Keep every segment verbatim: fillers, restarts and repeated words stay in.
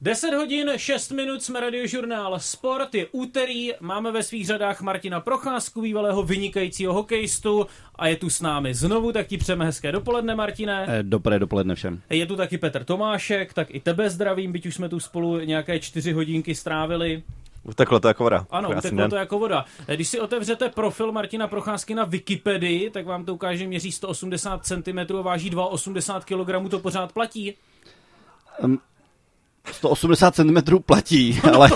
deset hodin šest minut jsme Radiožurnál Sport, je úterý, máme ve svých řadách Martina Procházku, bývalého vynikajícího hokejistu, a je tu s námi znovu, tak ti přejeme hezké dopoledne, Martine. Dobré dopoledne všem. Je tu taky Petr Tomášek, tak i tebe zdravím, byť už jsme tu spolu nějaké čtyři hodinky strávili. Uteklo to jako voda. Ano, Krásný uteklo den. To jako voda. Když si otevřete profil Martina Procházky na Wikipedii, tak vám to ukáže, měří sto osmdesát centimetrů a váží dvě stě osmdesát kilogramů, to pořád platí? Um. sto osmdesát centimetrů platí, no, ale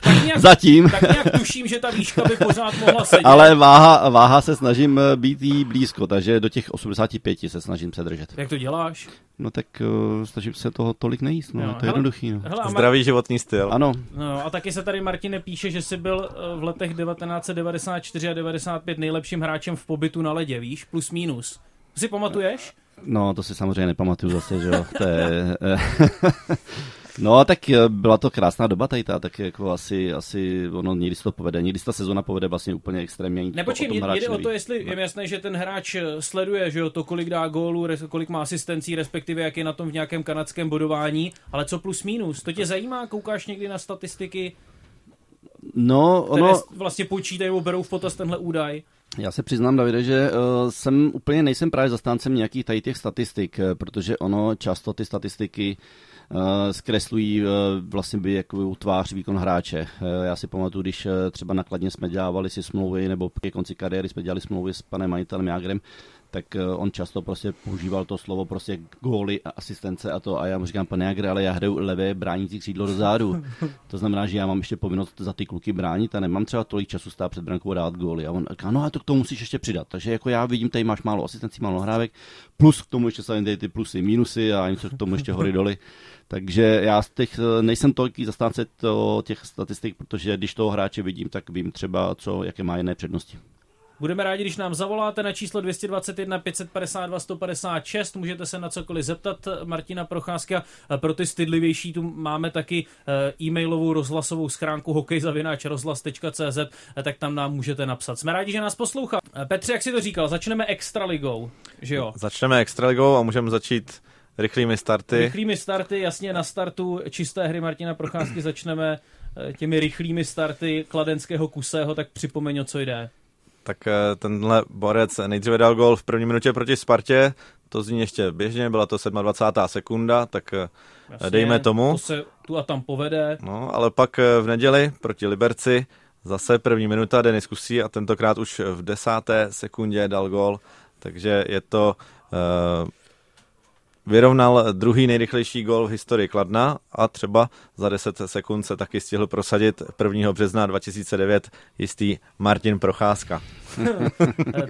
tak nějak, zatím. Tak nějak tuším, že ta výška by pořád mohla sedět. Ale váha, váha se snažím být jí blízko, takže do těch osmdesáti pěti se snažím se držet. Jak to děláš? No tak uh, snažím se toho tolik nejíst, no, no, to je jednoduchý. No. Hele, Mar- Zdravý životní styl. Ano. No, a taky se tady, Martine, píše, že jsi byl v letech devatenáct devadesát čtyři a devadesát pět nejlepším hráčem v pobytu na ledě, víš? Plus minus. Si pamatuješ? No, to si samozřejmě nepamatuju zase, že jo, to je... No, tak byla to krásná doba tady ta, tak jako asi, asi ono někdy se to povede, někdy se ta sezona povede vlastně úplně extrémně. Nepočím, jde neví. O to, jestli je jasné, že ten hráč sleduje, že jo, to, kolik dá gólů, kolik má asistencí, respektive jak je na tom v nějakém kanadském bodování, ale co plus mínus, to tě zajímá, koukáš někdy na statistiky, no, které ono... vlastně počítají, berou v potaz tenhle údaj? Já se přiznám, Davide, že jsem úplně nejsem právě zastáncem nějakých tady těch statistik, protože ono často ty statistiky zkreslují vlastně by jakou tvář výkon hráče. Já si pamatuju, když třeba nakladně jsme dělávali si smlouvy, nebo ke konci kariéry jsme dělali smlouvy s panem majitelem Jágrem, tak on často prostě používal to slovo prostě góly a asistence a to, a já mu říkám, pane Jágre, ale já hraju levé bránící křídlo dozadu. To znamená, že já mám ještě povinnost za ty kluky bránit a nemám třeba tolik času stát před brankou a dát góly. A on říká, no a to k tomu musíš ještě přidat. Takže jako já vidím, tady máš málo asistencí, málo hrávek, plus k tomu ještě samozřejmě ty plusy, minusy a něco k tomu ještě hory doly. Takže já těch, nejsem toliký zastánce to, těch statistik, protože když toho hráče vidím, tak vím třeba, co, jaké má jiné přednosti. Budeme rádi, když nám zavoláte na číslo dvě stě dvacet jedna pět set padesát dva sto padesát šest. Můžete se na cokoliv zeptat Martina Procházka. Pro ty stydlivější tu máme taky e-mailovou rozhlasovou schránku hokej zavináč rozhlas tečka cé zet, tak tam nám můžete napsat. Jsme rádi, že nás poslouchá. Petře, jak jsi to říkal, začneme extraligou, že jo? Začneme extraligou a můžeme začít rychlými starty. Rychlými starty, jasně, na startu čisté hry Martina Procházky začneme těmi rychlými starty kladenského Kusého, tak připomeň, o co jde. Tak tenhle borec nejdříve dal gól v první minutě proti Spartě, to zní ještě běžně, byla to dvacátá sedmá sekunda, tak jasně, dejme tomu. To se tu a tam povede. No, ale pak v neděli proti Liberci zase první minuta, Denis Kusí, a tentokrát už v desáté sekundě dal gól, takže je to... Uh, vyrovnal druhý nejrychlejší gól v historii Kladna a třeba za deset sekund se taky stihl prosadit prvního března dva tisíce devět jistý Martin Procházka.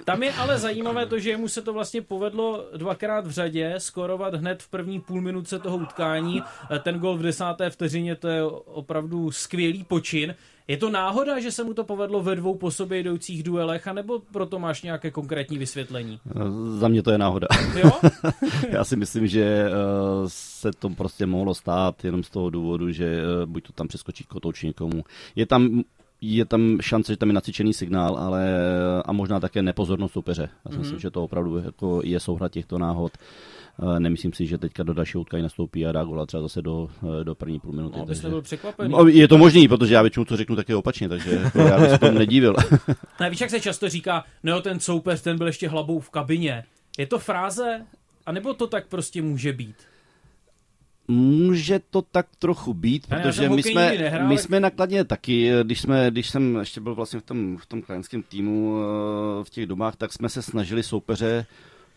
Tam je ale zajímavé to, že mu se to vlastně povedlo dvakrát v řadě skórovat hned v první půlminutce toho utkání. Ten gól v desáté vteřině, to je opravdu skvělý počin. Je to náhoda, že se mu to povedlo ve dvou po sobě jdoucích duelech, anebo proto máš nějaké konkrétní vysvětlení? Za mě to je náhoda. Jo? Já si myslím, že se to prostě mohlo stát jenom z toho důvodu, že buď to tam přeskočí kotouč někomu. Je tam... Je tam šance, že tam je nacičený signál, ale a možná také nepozornost soupeře. Já si myslím, mm-hmm. že to opravdu jako je souhra těchto náhod. Nemyslím si, že teďka do dalšího utkání nastoupí a dá góla třeba zase do, do první půl minuty. No, takže... byl překvapený. No, je to možný, protože já většinou to řeknu taky opačně, takže jako já bych se tomu nedívil. Ne, víš, jak se často říká, no ten soupeř, ten byl ještě hlavou v kabině. Je to fráze, anebo to tak prostě může být? Může to tak trochu být, protože my jsme, my jsme nakladně taky, když, jsme, když jsem ještě byl vlastně v tom, v tom krajenském týmu v těch domách, tak jsme se snažili soupeře,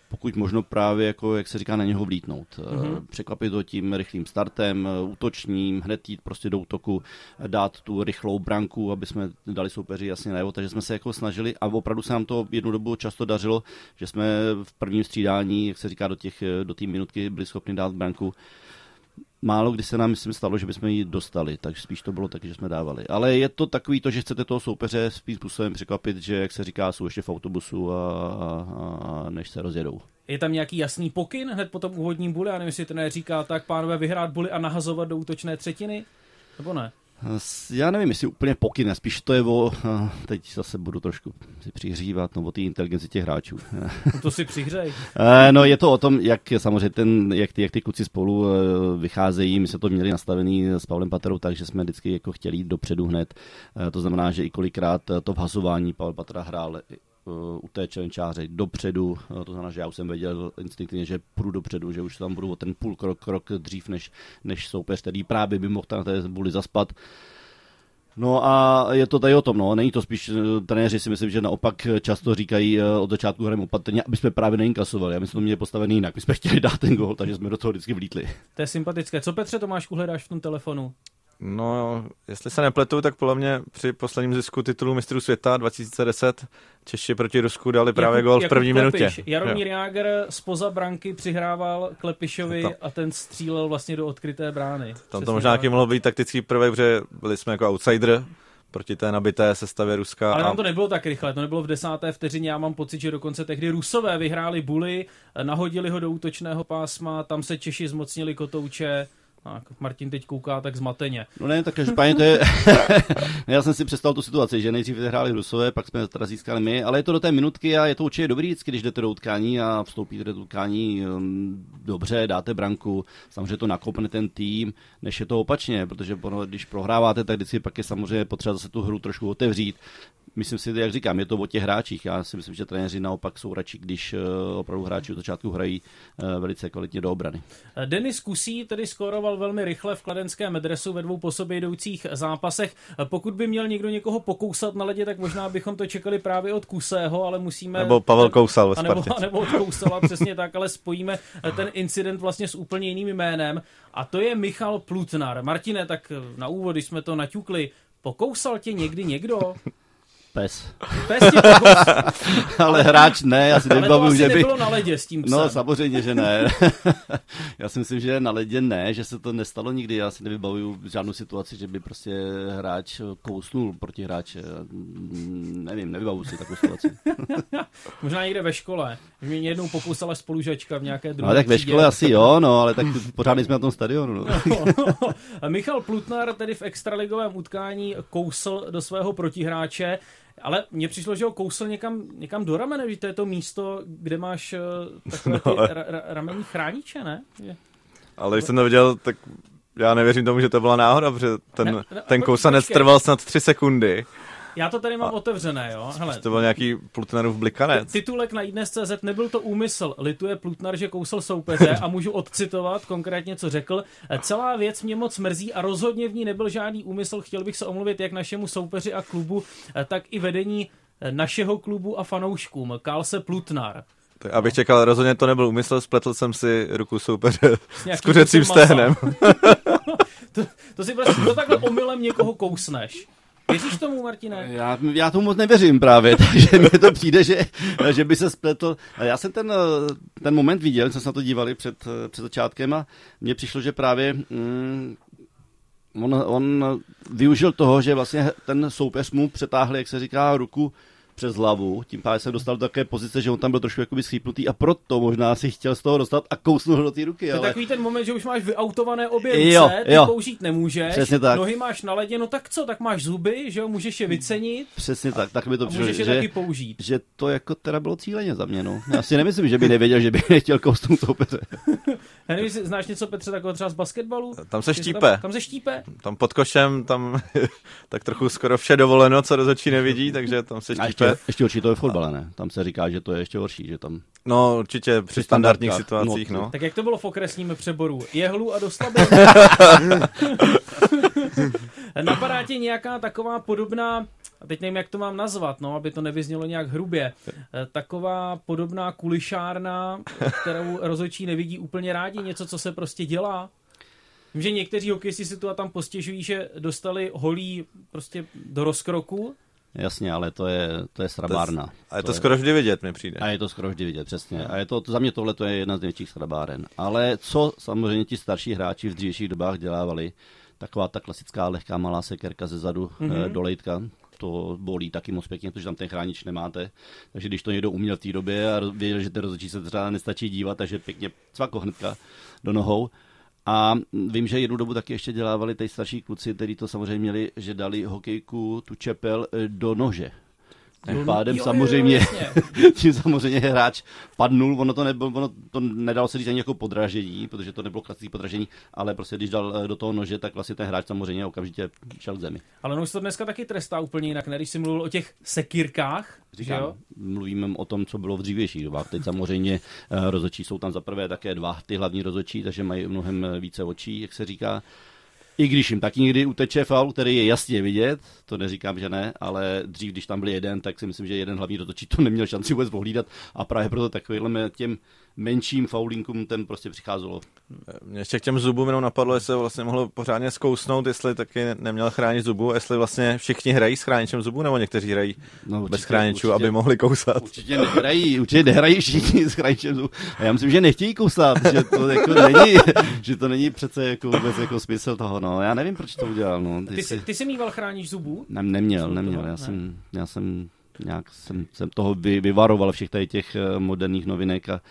pokud možno právě, jako, jak se říká, na něho vlítnout. Mm-hmm. Překvapit ho tím rychlým startem, útočním, hned jít prostě do útoku, dát tu rychlou branku, aby jsme dali soupeři jasně najevo. Takže jsme se jako snažili a opravdu se nám to jednu dobu často dařilo, že jsme v prvním střídání, jak se říká, do těch, do té minutky byli schopni dát branku. Málo kdy se nám, myslím, stalo, že bychom ji dostali, takže spíš to bylo taky, že jsme dávali. Ale je to takový to, že chcete toho soupeře spíš způsobem překvapit, že, jak se říká, jsou ještě v autobusu a, a, a než se rozjedou. Je tam nějaký jasný pokyn hned po tom úvodním buli? Já nevím, jestli trenér říká tak, pánové, vyhrát buli a nahazovat do útočné třetiny? Nebo ne? Já nevím, jestli úplně pokyne, spíš to je o, teď zase budu trošku si přihřívat, no o té inteligenci těch hráčů. No to si přihřej. No je to o tom, jak samozřejmě ten, jak ty, jak ty kluci spolu vycházejí, my jsme to měli nastavený s Pavlem Paterou, takže jsme vždycky jako chtěli jít dopředu hned, to znamená, že i kolikrát to vhazování Pavel Patera hrál u té čelenčáře dopředu, to znamená, že já už jsem věděl instinktivně, že půjdu dopředu, že už tam budu o ten půl krok, krok dřív, než, než soupeř, který právě by mohl na té buli zaspat. No a je to tady o tom, no, není to spíš, trenéři si myslím, že naopak často říkají od začátku hrajem opatrně, aby jsme právě neinkasovali, aby jsme to měli postavený jinak, my jsme chtěli dát ten gól, takže jsme do toho vždycky vlítli. To je sympatické. Co, Petře Tomášku, hledáš v tom telefonu? No, jestli se nepletu, tak podle mě při posledním zisku titulu mistrů světa dva tisíce deset Češi proti Rusku dali právě gól v první minutě. Jaromír Jágr spoza branky přihrával Klepišovi a ten střílel vlastně do odkryté brány. Tam to možná nějaký mohlo být taktický prvek, protože byli jsme jako outsider proti té nabité sestavě Ruska. Ale nám to nebylo tak rychle, to nebylo v desáté vteřině, já mám pocit, že dokonce tehdy Rusové vyhráli buly, nahodili ho do útočného pásma, tam se Češi zmocnili kotouče. Tak, Martin teď kouká tak zmateně. No ne, tak každopádně to je... Já jsem si představil tu situaci, že nejdřív hráli Rusové, pak jsme teda získali my, ale je to do té minutky a je to určitě dobrý, když jdete do utkání a vstoupíte do utkání dobře, dáte branku, samozřejmě to nakopne ten tým, než je to opačně, protože když prohráváte, tak vždycky pak je samozřejmě potřeba zase tu hru trošku otevřít. Myslím si, jak říkám, je to o těch hráčích. Já si myslím, že trenéři naopak jsou radši, když opravdu hráči od začátku hrají velice kvalitně do obrany. Denis Kusí tedy skóroval velmi rychle v kladenském dresu ve dvou po sobě jdoucích zápasech. Pokud by měl někdo někoho pokousat na ledě, tak možná bychom to čekali právě od Kusého, ale musíme... Nebo Pavel kousal ve Spartě. Nebo, nebo od Kousala, přesně tak, ale spojíme ten incident vlastně s úplně jiným jménem. A to je Michal Plutnar. Martine, tak na úvod, když jsme to naťukli, pokousal tě někdy někdo? Pes. Pes tě pokousal. Ale hráč ne, já si nevybavuju, že by... nebylo na ledě s tím psem. No samozřejmě, že ne. Já si myslím, že na ledě ne, že se to nestalo nikdy. Já si nevybavuju žádnou situaci, že by prostě hráč kousnul proti hráče. Nevím, nevybavuju si takovou situaci. Možná někde ve škole. Mě jednou pokousala spolužačka v nějaké druhé. Ale tak ve škole třídě. Asi jo, no, ale tak pořád jsme na tom stadionu. No. Michal Plutnar tedy v extraligovém utkání kousl do svého protihráče. Ale mně přišlo, že ho kousl někam, někam do ramene, že to je to místo, kde máš takové no. ra- ra- ramenní chrániče, ne? Je... Ale když jsem to viděl, tak já nevěřím tomu, že to byla náhoda, protože ten, ne, ne, ten kousanec počkej. Trval snad tři sekundy. Já to tady mám a otevřené, jo. Hele, to byl nějaký Plutnarův blikanec. Titulek na i dnes tečka cé zet: Nebyl to úmysl, lituje Plutnar, že kousal soupeře, a můžu odcitovat konkrétně, co řekl. Celá věc mě moc mrzí a rozhodně v ní nebyl žádný úmysl. Chtěl bych se omluvit jak našemu soupeři a klubu, tak i vedení našeho klubu a fanouškům. Kál se Plutnar. Tak abych čekal, rozhodně to nebyl úmysl, spletl jsem si ruku soupeře s kuřecím stehnem. to, to si prostě to takhle omylem někoho kousneš. Věříš tomu, Martine? Já, já tomu moc nevěřím právě, takže mi to přijde, že, že by se spletl. Já jsem ten, ten moment viděl, jsem se na to dívali před, před začátkem a mně přišlo, že právě mm, on, on využil toho, že vlastně ten soupeř mu přetáhl, jak se říká, ruku přes hlavu, tím pádem se dostal do takové pozice, že on tam byl trošku jakoby schýpnutý a proto možná si chtěl z toho dostat a kousnul do té ruky. To ale... takový ten moment, že už máš vyautované obě ruce, jo, ty jo. Použít nemůžeš, nohy máš na ledě, no tak co, tak máš zuby, že jo, můžeš je vycenit. Přesně a, tak, tak mi to přišlo, že, taky použít. Že to jako teda bylo cíleně za mě, no. Já si nemyslím, že by nevěděl, že by nechtěl kousnout soupeře. Já nevím, znáš něco, Petře, takové třeba z basketbalu? Tam se štípe. Tam, tam se štípe. Tam pod košem, tam tak trochu skoro vše dovoleno, co rozhodčí nevidí, takže tam se štípe. Ještě, ještě určitě to je v fotbale, ne? Tam se říká, že to je ještě horší, že tam... No, určitě při, při standardních situacích, no. no. Tak jak to bylo v okresním přeboru? Jehlu a doslabení. Napadá tě nějaká taková podobná, teď nevím, jak to mám nazvat, no, aby to nevyznělo nějak hrubě, taková podobná kulišárna, kterou rozhodčí nevidí úplně rádi, něco, co se prostě dělá? Vím, že někteří hokejisti si tu a tam postěžují, že dostali holí prostě do rozkroku. Jasně, ale to je, to je srabárna. A je to, to skoro je... vždy vidět, mi přijde. A je to skoro vždy vidět, přesně. A je to, za mě tohle to je jedna z největších srabáren. Ale co samozřejmě ti starší hráči v dřívějších dobách dělávali, taková ta klasická lehká malá sekerka ze zadu mm-hmm. do lejtka, to bolí taky moc pěkně, protože tam ten chránič nemáte. Takže když to někdo uměl v té době a věděl, že ten rozhodčí se třeba nestačí dívat, takže pěkně cvako hnedka do nohou. A vím, že jednu dobu taky ještě dělávali ty starší kluci, kteří to samozřejmě měli, že dali hokejku tu čepel do nože. Tím pádem jo, samozřejmě, jo, jo, tím samozřejmě hráč padnul, ono to, nebylo, ono to nedalo se říct ani jako podražení, protože to nebylo klasické podražení, ale prostě když dal do toho nože, tak vlastně ten hráč samozřejmě okamžitě šel k zemi. Ale ono se to dneska taky trestá úplně jinak, ne? Když jsi mluvil o těch sekírkách. Říkám, jo? Mluvím o tom, co bylo v dřívějších dobách. Teď samozřejmě rozhodčí jsou tam za prvé také dva ty hlavní rozhodčí, takže mají mnohem více očí, jak se říká. I když jim taky někdy uteče faul, který je jasně vidět, to neříkám, že ne, ale dřív, když tam byl jeden, tak si myslím, že jeden hlavní rozhodčí to neměl šanci vůbec pohlídat a právě proto takovýhle těm menším faulinkům ten prostě přicházelo. Mě ještě k těm zubům jenom napadlo, jestli se vlastně mohlo pořádně zkousnout, jestli taky neměl chránit zubu, jestli vlastně všichni hrají s chráničem zubů, nebo někteří hrají no, určitě, bez chráničů, určitě, aby mohli kousat. Určitě nehrají, určitě nehrají všichni s chráničem zubů. A já myslím, že nechtějí kousat, že to jako není, že to není přece jako vůbec jako smysl toho. No, já nevím, proč to udělal, no. Ty, ty jsi, ty jsi mýval chránič zubů? Ne, neměl, neměl. Já ne. jsem já jsem nějak jsem, jsem toho vy, vyvaroval všech tady těch moderních novinek a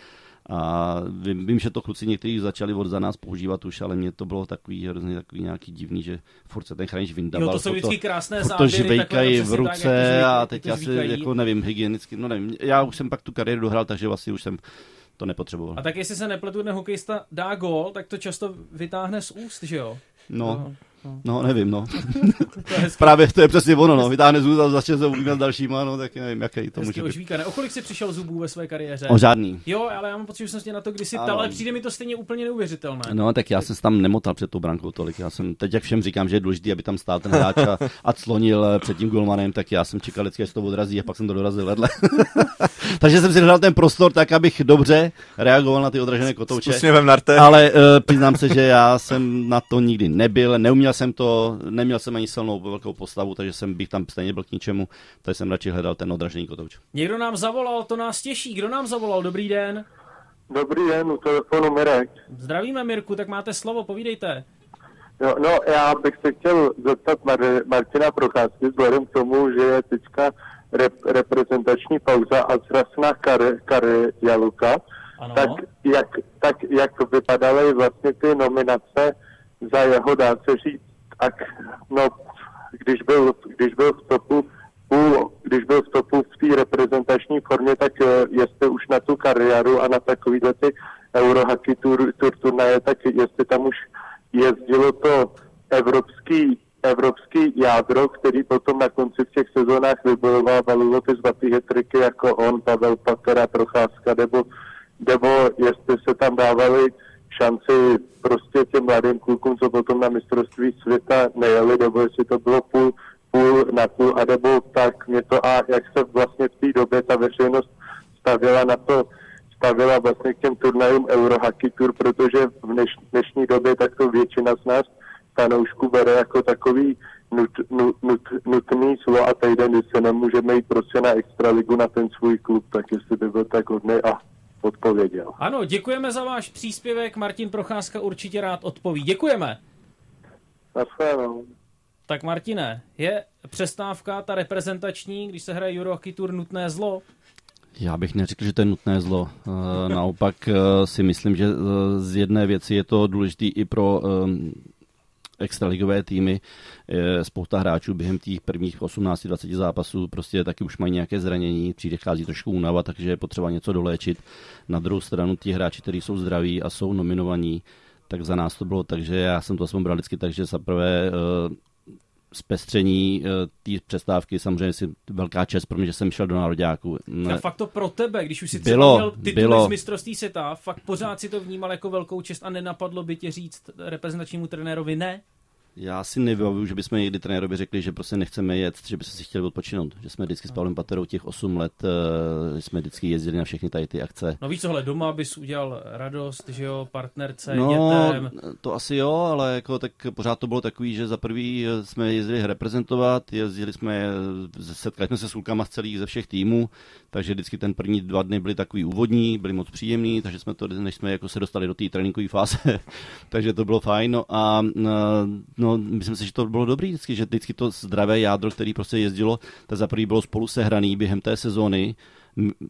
A vím, vím, že to kluci někteří začali od za nás používat už, ale mně to bylo takový hrozně takový nějaký divný, že furt se ten chránič vyndával. Jo, to jsou vždycky krásné záběry, vejkají v ruce tak, a teď já si jako nevím, hygienicky, no nevím, já už jsem pak tu kariéru dohrál, takže vlastně už jsem to nepotřeboval. A tak jestli se nepletu, ten hokejista dá gól, tak to často vytáhne z úst, že jo? No. Aha. No, nevím, no. To je právě to je přesně ono, no. Vytáhne zub a začne se ubírat dalšíma, no, tak nevím, jaký to hezky může být. O kolik jsi přišel zubů ve své kariéře? O žádný. Jo, ale já mám pocit, že jsem se na to kdysi ptal, ale přijde mi to stejně úplně neuvěřitelné. No, tak já jsem se tam nemotal před tou brankou tolik. Já jsem teď, jak všem říkám, že je důležité, aby tam stál ten hráč a, a clonil před tím golmanem, tak já jsem čekal, vždycky, až to odrazí a pak jsem to dorazil vedle. Takže jsem si hledal ten prostor tak, abych dobře reagoval na ty odražené kotouče. Ale uh, přiznám se, že já jsem na to nikdy nebyl, neuměl jsem to, neměl jsem ani silnou velkou postavu, takže jsem bych tam stejně byl k ničemu, takže jsem radši hledal ten odražený kotouč. Někdo nám zavolal, to nás těší. Kdo nám zavolal? Dobrý den. Dobrý den, u telefonu Mirek. Zdravíme, Mirku, tak máte slovo, povídejte. No, no já bych se chtěl zeptat Mar- Martina Procházky vzhledem k tomu, že je teďka rep- reprezentační pauza a zrasná Kary, Kary Jaluka. Ano. Tak jak, tak jak vypadaly vlastně ty nominace za jeho, dá se říct, tak, no, když byl, když byl v topu, když byl v topu v té reprezentační formě, tak jestli už na tu kariéru a na takovýhle ty Eurohockey Tour, tour turnaje, tak jestli tam už jezdilo to evropský, evropský jádro, který potom na konci v těch sezónách vybojovávalo ty zlatý hat-tricky jako on, Pavel Patera, Procházka, nebo, nebo jestli se tam dávali šanci prostě těm mladým klukům, co potom na mistrovství světa nejeli, nebo jestli to bylo půl, půl na půl, a nebo tak mě to, a jak se vlastně v té době ta veřejnost stavěla na to, stavěla vlastně k těm turnajům Eurohockey Tour, protože v dneš, dnešní době tak to většina z nás fanoušku bere jako takový nut, nut, nut, nutný zlo a týden, když se nemůžeme jít prostě na extraligu na ten svůj klub, tak jestli by byl tak hodnej a odpověděl. Ano, děkujeme za váš příspěvek. Martin Procházka určitě rád odpoví. Děkujeme. Děkujeme. Tak Martine, je přestávka ta reprezentační, když se hraje Eurohockey Tour, nutné zlo? Já bych neřekl, že to je nutné zlo. Naopak si myslím, že z jedné věci je to důležité i pro extraligové týmy. Spousta hráčů během těch prvních osmnáct dvacet zápasů prostě taky už mají nějaké zranění, přichází trošku únava, takže je potřeba něco doléčit. Na druhou stranu ti hráči, kteří jsou zdraví a jsou nominovaní, tak za nás to bylo, takže já jsem to aspoň bral vždycky, takže za prvé zpestření té přestávky, samozřejmě si velká čest pro mě, že jsem šel do nároďáku. A fakt to pro tebe, když už si třeba měl titul z mistrovství světa, fakt pořád si to vnímal jako velkou čest a nenapadlo by tě říct reprezentačnímu trenérovi ne? Já si nevybavuju, že bychom někdy trenérovi řekli, že prostě nechceme jet, že bychom si chtěli odpočinout. Že jsme vždycky s Pavlem Paterou těch osm let, že jsme vždycky jezdili na všechny tady ty akce. No víš tohle, doma bys udělal radost, že jo, partnerce, no, dětem. To asi jo, ale jako tak pořád to bylo takový, že za prvý jsme jezdili reprezentovat, jezdili jsme, setkali jsme se s klukama z celých, ze všech týmů, takže vždycky ten první dva dny byly takový úvodní, byly moc příjemný, takže jsme to, než jsme jako se dostali do té tréninkové fáze, takže to bylo fajn. No a no, myslím si, že to bylo dobrý vždycky, že vždycky to zdravé jádro, který prostě jezdilo, tak za prvý bylo spolu sehraný během té sezóny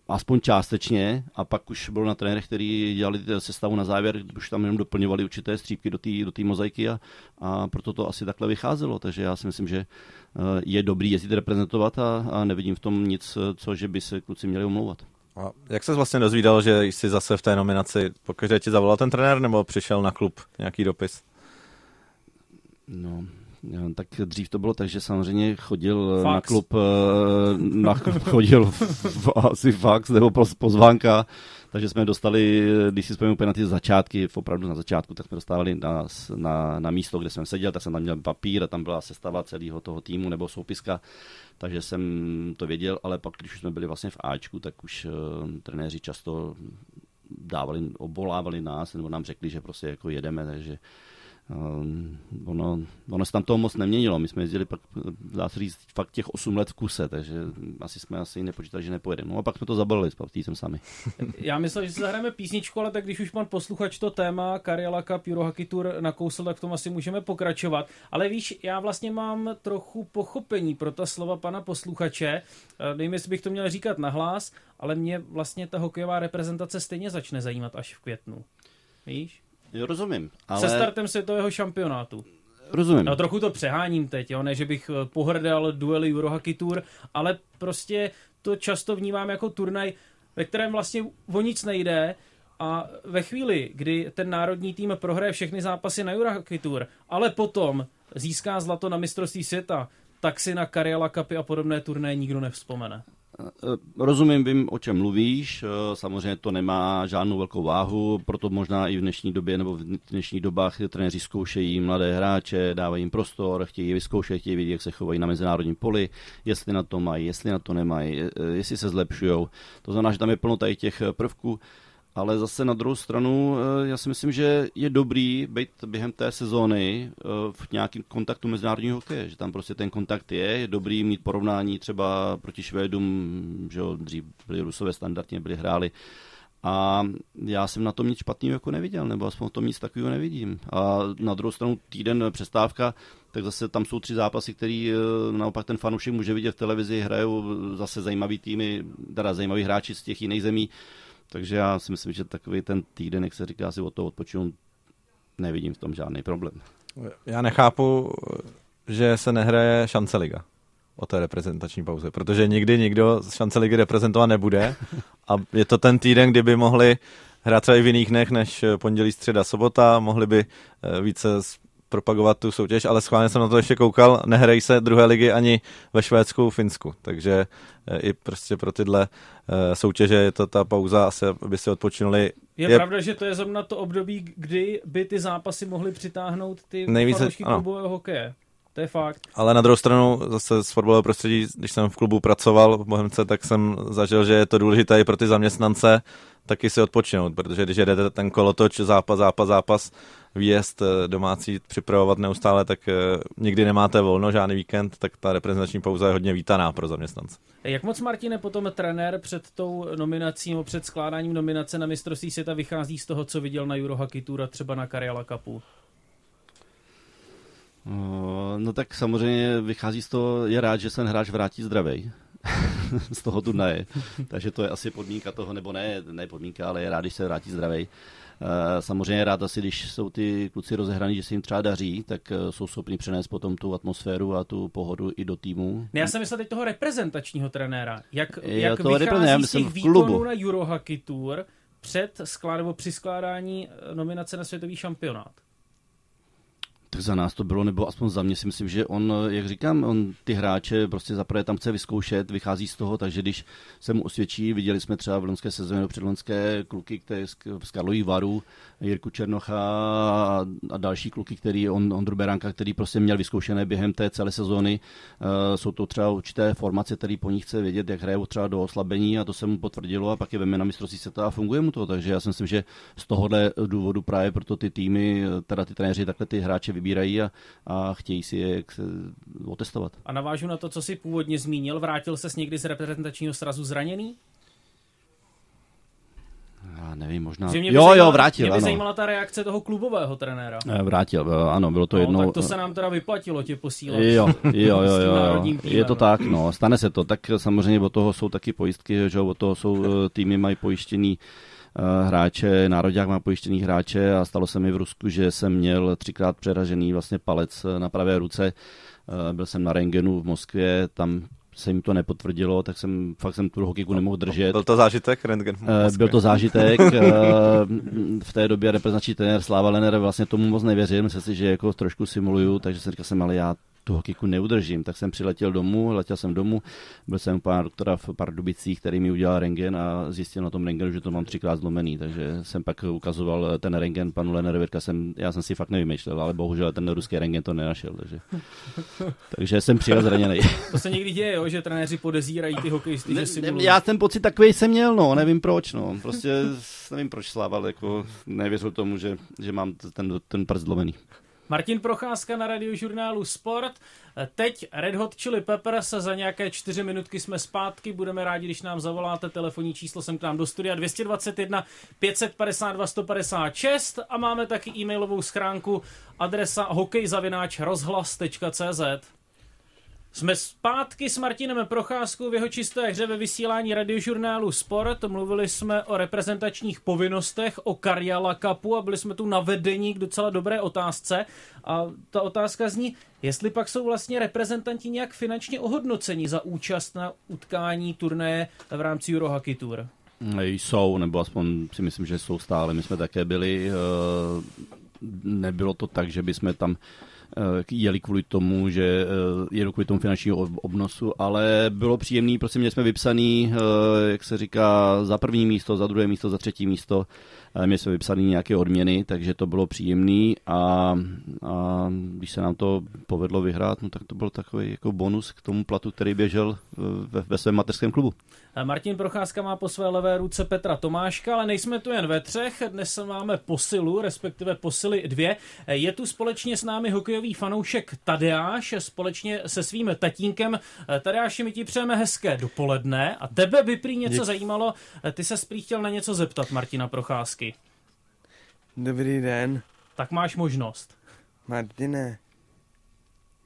aspoň částečně, a pak už bylo na trenérech, kteří dělali sestavu na závěr, už tam jenom doplňovali určité střípky do té do té mozaiky a, a proto to asi takhle vycházelo, takže já si myslím, že je dobrý jezdit reprezentovat a, a nevidím v tom nic, co, že by se kluci měli omlouvat. A jak ses vlastně dozvídal, že jsi zase v té nominaci, pokaždé ti zavolal ten trenér nebo přišel na klub nějaký dopis? No... Tak dřív to bylo tak, že samozřejmě chodil fax. na klub, na, chodil v, v, asi fax nebo pozvánka, takže jsme dostali, když si vzpomínám úplně na ty začátky, opravdu na začátku, tak jsme dostávali na, na, na místo, kde jsem seděl, tak jsem tam měl papír a tam byla sestava celého toho týmu nebo soupiska, takže jsem to věděl, ale pak, když jsme byli vlastně v Ačku, tak už uh, trenéři často dávali, obolávali nás nebo nám řekli, že prostě jako jedeme, takže Um, ono, ono se tam toho moc neměnilo. My jsme jezdili pak, dá se říct, fakt těch osm let v kuse, takže asi jsme asi nepočítali, že nepojedeme. No a pak jsme to zabalili, spavtí jsem sami. Já myslel, že si zahrajeme písničku, ale tak když už pan posluchač to téma Karjalaka Pure Hockey Tour nakousl, tak v tom asi můžeme pokračovat. Ale víš, já vlastně mám trochu pochopení pro ta slova pana posluchače. Nevím, jestli bych to měl říkat nahlas, ale mě vlastně ta hokejová reprezentace stejně začne zajímat až v květnu. Víš? Jo, rozumím. Ale... Se startem světového šampionátu. Rozumím. No, trochu to přeháním teď, jo? Ne, že bych pohrdal duely Euro Hockey Tour, ale prostě to často vnímám jako turnaj, ve kterém vlastně o nic nejde a ve chvíli, kdy ten národní tým prohraje všechny zápasy na Euro Hockey Tour, ale potom získá zlato na mistrovství světa, tak si na Karjala Cupy a podobné turnaje nikdo nevzpomene. Rozumím, vím, o čem mluvíš, samozřejmě to nemá žádnou velkou váhu, proto možná i v dnešní době nebo v dnešních dobách trenéři zkoušejí mladé hráče, dávají jim prostor, chtějí je vyzkoušet, chtějí vidět, jak se chovají na mezinárodním poli, jestli na to mají, jestli na to nemají, jestli se zlepšujou. To znamená, že tam je plno tady těch prvků, ale zase na druhou stranu, já si myslím, že je dobrý být během té sezóny v nějakém kontaktu mezinárodního hokeje, že tam prostě ten kontakt je, je dobrý mít porovnání třeba proti Švédům, že jo, dřív byli Rusové standardně, byli hráli a já jsem na tom nic špatného jako neviděl, nebo aspoň to nic takového nevidím. A na druhou stranu týden přestávka, tak zase tam jsou tři zápasy, který naopak ten fanoušek může vidět v televizi, hrajou zase zajímavý týmy, teda zajímaví hráči z těch jiných zemí. Takže já si myslím, že takový ten týden, jak se říká, si od toho odpočinu, nevidím v tom žádný problém. Já nechápu, že se nehraje šance liga o té reprezentační pauze, protože nikdy nikdo z šance ligy reprezentovat nebude a je to ten týden, kdyby mohli hrát třeba i v jiných dnech než pondělí, středa, sobota, mohli by více propagovat tu soutěž, ale schválně jsem na to ještě koukal, nehrají se druhé ligy ani ve Švédsku, Finsku, takže i prostě pro tyhle soutěže je to ta pauza, asi by si odpočinuli. Je, je pravda, že to je zrovna to období, kdy by ty zápasy mohly přitáhnout ty fanoušky klubového hokeje. To je fakt. Ale na druhou stranu zase z fotbalového prostředí, když jsem v klubu pracoval v Bohemce, tak jsem zažil, že je to důležité i pro ty zaměstnance taky si odpočinout, protože když jedete ten kolotoč, zápas, zápas, zápas, výjezd domácí připravovat neustále, tak nikdy nemáte volno, žádný víkend, tak ta reprezentační pauza je hodně vítaná pro zaměstnance. Jak moc, Martine, potom trenér před tou nominací, před skládáním nominace na mistrovství světa vychází z toho, co viděl na Euro Hockey Tour a třeba na Karjala Cupu? No tak samozřejmě vychází z toho, je rád, že se ten hráč vrátí zdravej z toho turnaje, takže to je asi podmínka toho, nebo ne, ne podmínka, ale je rád, když se vrátí zdravej. Samozřejmě rád asi, když jsou ty kluci rozehraní, že se jim třeba daří, tak jsou schopni přenést potom tu atmosféru a tu pohodu i do týmu. Ne, já jsem myslel teď toho reprezentačního trenéra, jak, jak vychází z těch výkonů na Euro Hockey Tour před sklád, nebo při skládání nominace na světový šampionát. Tak za nás to bylo, nebo aspoň za mě si myslím, že on, jak říkám, on ty hráče prostě zaprvé tam chce vyzkoušet, vychází z toho, takže když se mu osvědčí, viděli jsme třeba v loňské sezóně nebo předloňské kluky, které z Karlových Varů, Jirku Černocha a další kluky, který on, Ondru Beránka, který prostě měl vyzkoušené během té celé sezóny. Jsou to třeba určité formace, které po nich chce vědět, jak hrajou třeba do oslabení a to se mu potvrdilo a pak je veme na mistrovství světa a funguje mu to, takže já si myslím, že z tohohle důvodu právě proto ty týmy, teda ty trenéři, takhle ty hráče vybírají a, a chtějí si je otestovat. A navážu na to, co jsi původně zmínil. Vrátil ses někdy z reprezentačního srazu zraněný? Já nevím, možná... Že mě by jo, zajímala, jo, vrátil, mě by ano. zajímala ta reakce toho klubového trenéra. Vrátil, ano, bylo to no, jednou... Tak to se nám teda vyplatilo tě posílat. Jo, jo, jo, jo. Je to tak, no, stane se to. Tak samozřejmě od toho jsou taky pojistky, že od toho jsou, týmy mají pojištěný hráče, nároďák má pojištěný hráče a stalo se mi v Rusku, že jsem měl třikrát přeražený vlastně palec na pravé ruce. Byl jsem na rentgenu v Moskvě, tam se jim to nepotvrdilo, tak jsem fakt jsem tu hokejku nemohl držet. Byl to zážitek, rentgen? Byl to zážitek. V té době reprezentační trenér Sláva Lener vlastně tomu moc nevěřil, myslím si, že jako trošku simuluju, takže jsem říkal jsem, ale já tu hokejku neudržím, tak jsem přiletěl domů, letěl jsem domů, byl jsem u pana doktora v Pardubicích, který mi udělal rentgen a zjistil na tom rentgenu, že to mám třikrát zlomený, takže jsem pak ukazoval ten rentgen panu Lenerovi, jsem, já jsem si fakt nevymýšlel, ale bohužel ten ruský rentgen to nenašel, takže, takže jsem přijel zraněnej. To se někdy děje, jo, že trenéři podezírají ty hokejisty, že si já ten pocit takový jsem měl, no, nevím proč, no, prostě nevím proč Sláva, jako nevěřil tomu, že, že mám ten, ten prst zlomený. Martin Procházka na Radiožurnálu Sport. Teď Red Hot Chili Peppers. Za nějaké čtyři minutky jsme zpátky. Budeme rádi, když nám zavoláte telefonní číslo sem k nám do studia dvě stě dvacet jedna pět set padesát dva sto padesát šest a máme taky e-mailovou schránku adresa hokej zavináč rozhlas tečka cé zet. Jsme zpátky s Martinem Procházkou v jeho čisté hře ve vysílání Radiožurnálu Sport. Mluvili jsme o reprezentačních povinnostech, o Karjala Cupu a byli jsme tu na vedení k docela dobré otázce. A ta otázka zní, jestli pak jsou vlastně reprezentanti nějak finančně ohodnoceni za účast na utkání turnaje v rámci Euro Hockey Tour. Jsou, nebo aspoň si myslím, že jsou stále. My jsme také byli, nebylo to tak, že bychom tam jeli kvůli tomu, že jedu kvůli tomu finančního obnosu, ale bylo příjemný, prostě měli jsme vypsaný, jak se říká, za první místo, za druhé místo, za třetí místo, měli jsme vypsaný nějaké odměny, takže to bylo příjemný a, a když se nám to povedlo vyhrát, no tak to byl takový jako bonus k tomu platu, který běžel ve, ve svém mateřském klubu. Martin Procházka má po své levé ruce Petra Tomáška, ale nejsme tu jen ve třech, dnes máme posilu, respektive posily dvě, je tu společně s námi hokej fanoušek Tadeáš společně se svým tatínkem. Tadeáši, my ti přejeme hezké dopoledne a tebe by prý něco Děk. zajímalo. Ty ses prý chtěl na něco zeptat Martina Procházky. Dobrý den. Tak máš možnost. Martine,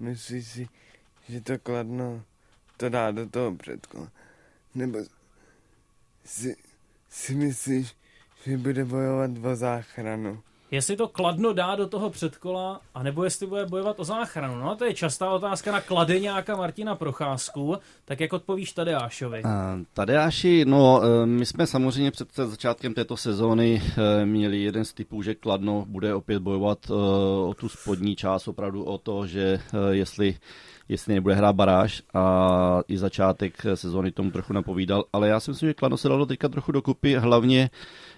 myslíš si, že to Kladno to dá do toho předkola? Nebo si, si myslíš, že bude bojovat o záchranu? Jestli to Kladno dá do toho předkola, anebo jestli bude bojovat o záchranu. No to je častá otázka na kladeňáka Martina Procházku. Tak jak odpovíš Tadeášovi? Tadeáši, no my jsme samozřejmě před začátkem této sezóny měli jeden z typů, že Kladno bude opět bojovat o tu spodní část, opravdu o to, že jestli jestli nebude hrát baráž a i začátek sezóny tomu trochu napovídal, ale já si myslím, že Kladno se dalo teďka trochu dokupy, hlavně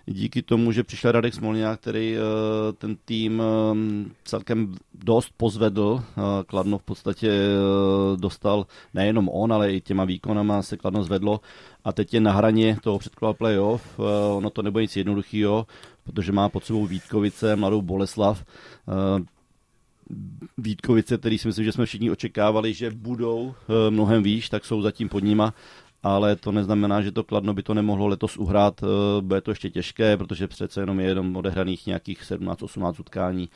díky tomu, že přišel Radek Smolňá, který ten tým celkem dost pozvedl. Kladno v podstatě dostal, nejenom on, ale i těma výkonama se Kladno zvedlo a teď je na hraně toho předkola playoff, ono to nebude nic jednoduchýho, protože má pod sebou Vítkovice, Mladou Boleslav, Vítkovice, který si myslím, že jsme všichni očekávali, že budou mnohem výš, tak jsou zatím pod nima, ale to neznamená, že to Kladno by to nemohlo letos uhrát, bude to ještě těžké, protože přece jenom je jenom odehraných nějakých sedmnáct osmnáct utkání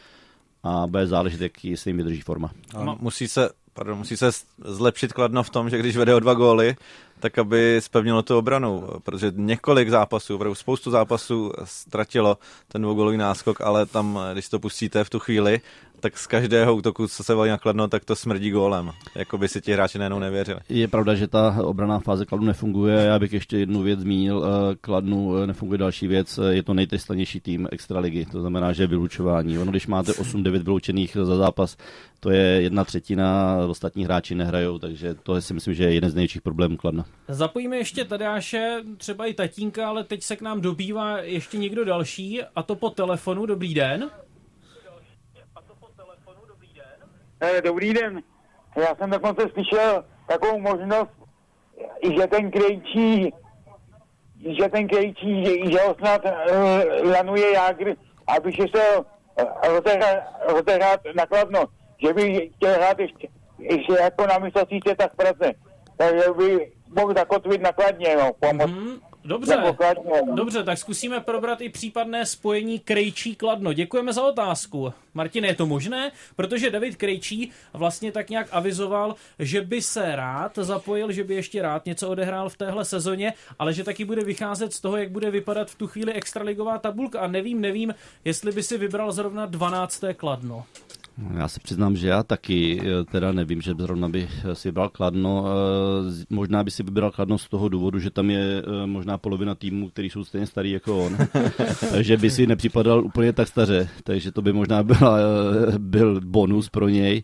a bude záležet, jaký se jim vydrží forma. A musí se, pardon, musí se zlepšit Kladno v tom, že když vede o dva góly, tak aby zpevnilo tu obranu, protože několik zápasů, opravdu spoustu zápasů ztratilo ten dvougólový náskok, ale tam, když to pustíte v tu chvíli, tak z každého útoku, co se valí na Kladno, tak to smrdí gólem. Jakoby si ti hráči najednou nevěřili. Je pravda, že ta obranná fáze Kladnu nefunguje. Já bych ještě jednu věc zmínil. Kladnu nefunguje další věc. Je to nejtrestanější tým extraligy. To znamená, že vylučování. Ono, když máte osm devět vyloučených za zápas, to je jedna třetina, ostatní hráči nehrajou, takže to si myslím, že je jeden z největších problémů Kladna. Zapojíme ještě Tadeáše, třeba i tatínka, ale teď se k nám dobývá ještě někdo další, a to po telefonu. Dobrý den. Dobrý den, já jsem dokonce slyšel takovou možnost, že ten Krejčí, že ten Krejčí, že, že ho snad uh, lanuje Jágr, aby se rozehrát na Kladno, že by chtěl hrát ještě, ještě jako na mistrovství světa v Praze, takže by mohl zakotvit na Kladně, no, pomoct. Mm-hmm. Dobře, dobře, tak zkusíme probrat i případné spojení Krejčí-Kladno. Děkujeme za otázku. Martin, je to možné? Protože David Krejčí vlastně tak nějak avizoval, že by se rád zapojil, že by ještě rád něco odehrál v téhle sezóně, ale že taky bude vycházet z toho, jak bude vypadat v tu chvíli extraligová tabulka. A nevím, nevím, jestli by si vybral zrovna dvanácté Kladno. Já se přiznám, že já taky teda nevím, že zrovna bych si vybral Kladno. Možná by si vybral Kladno z toho důvodu, že tam je možná polovina týmů, který jsou stejně starý jako on. Takže by si nepřipadal úplně tak staře. Takže to by možná byla, byl bonus pro něj.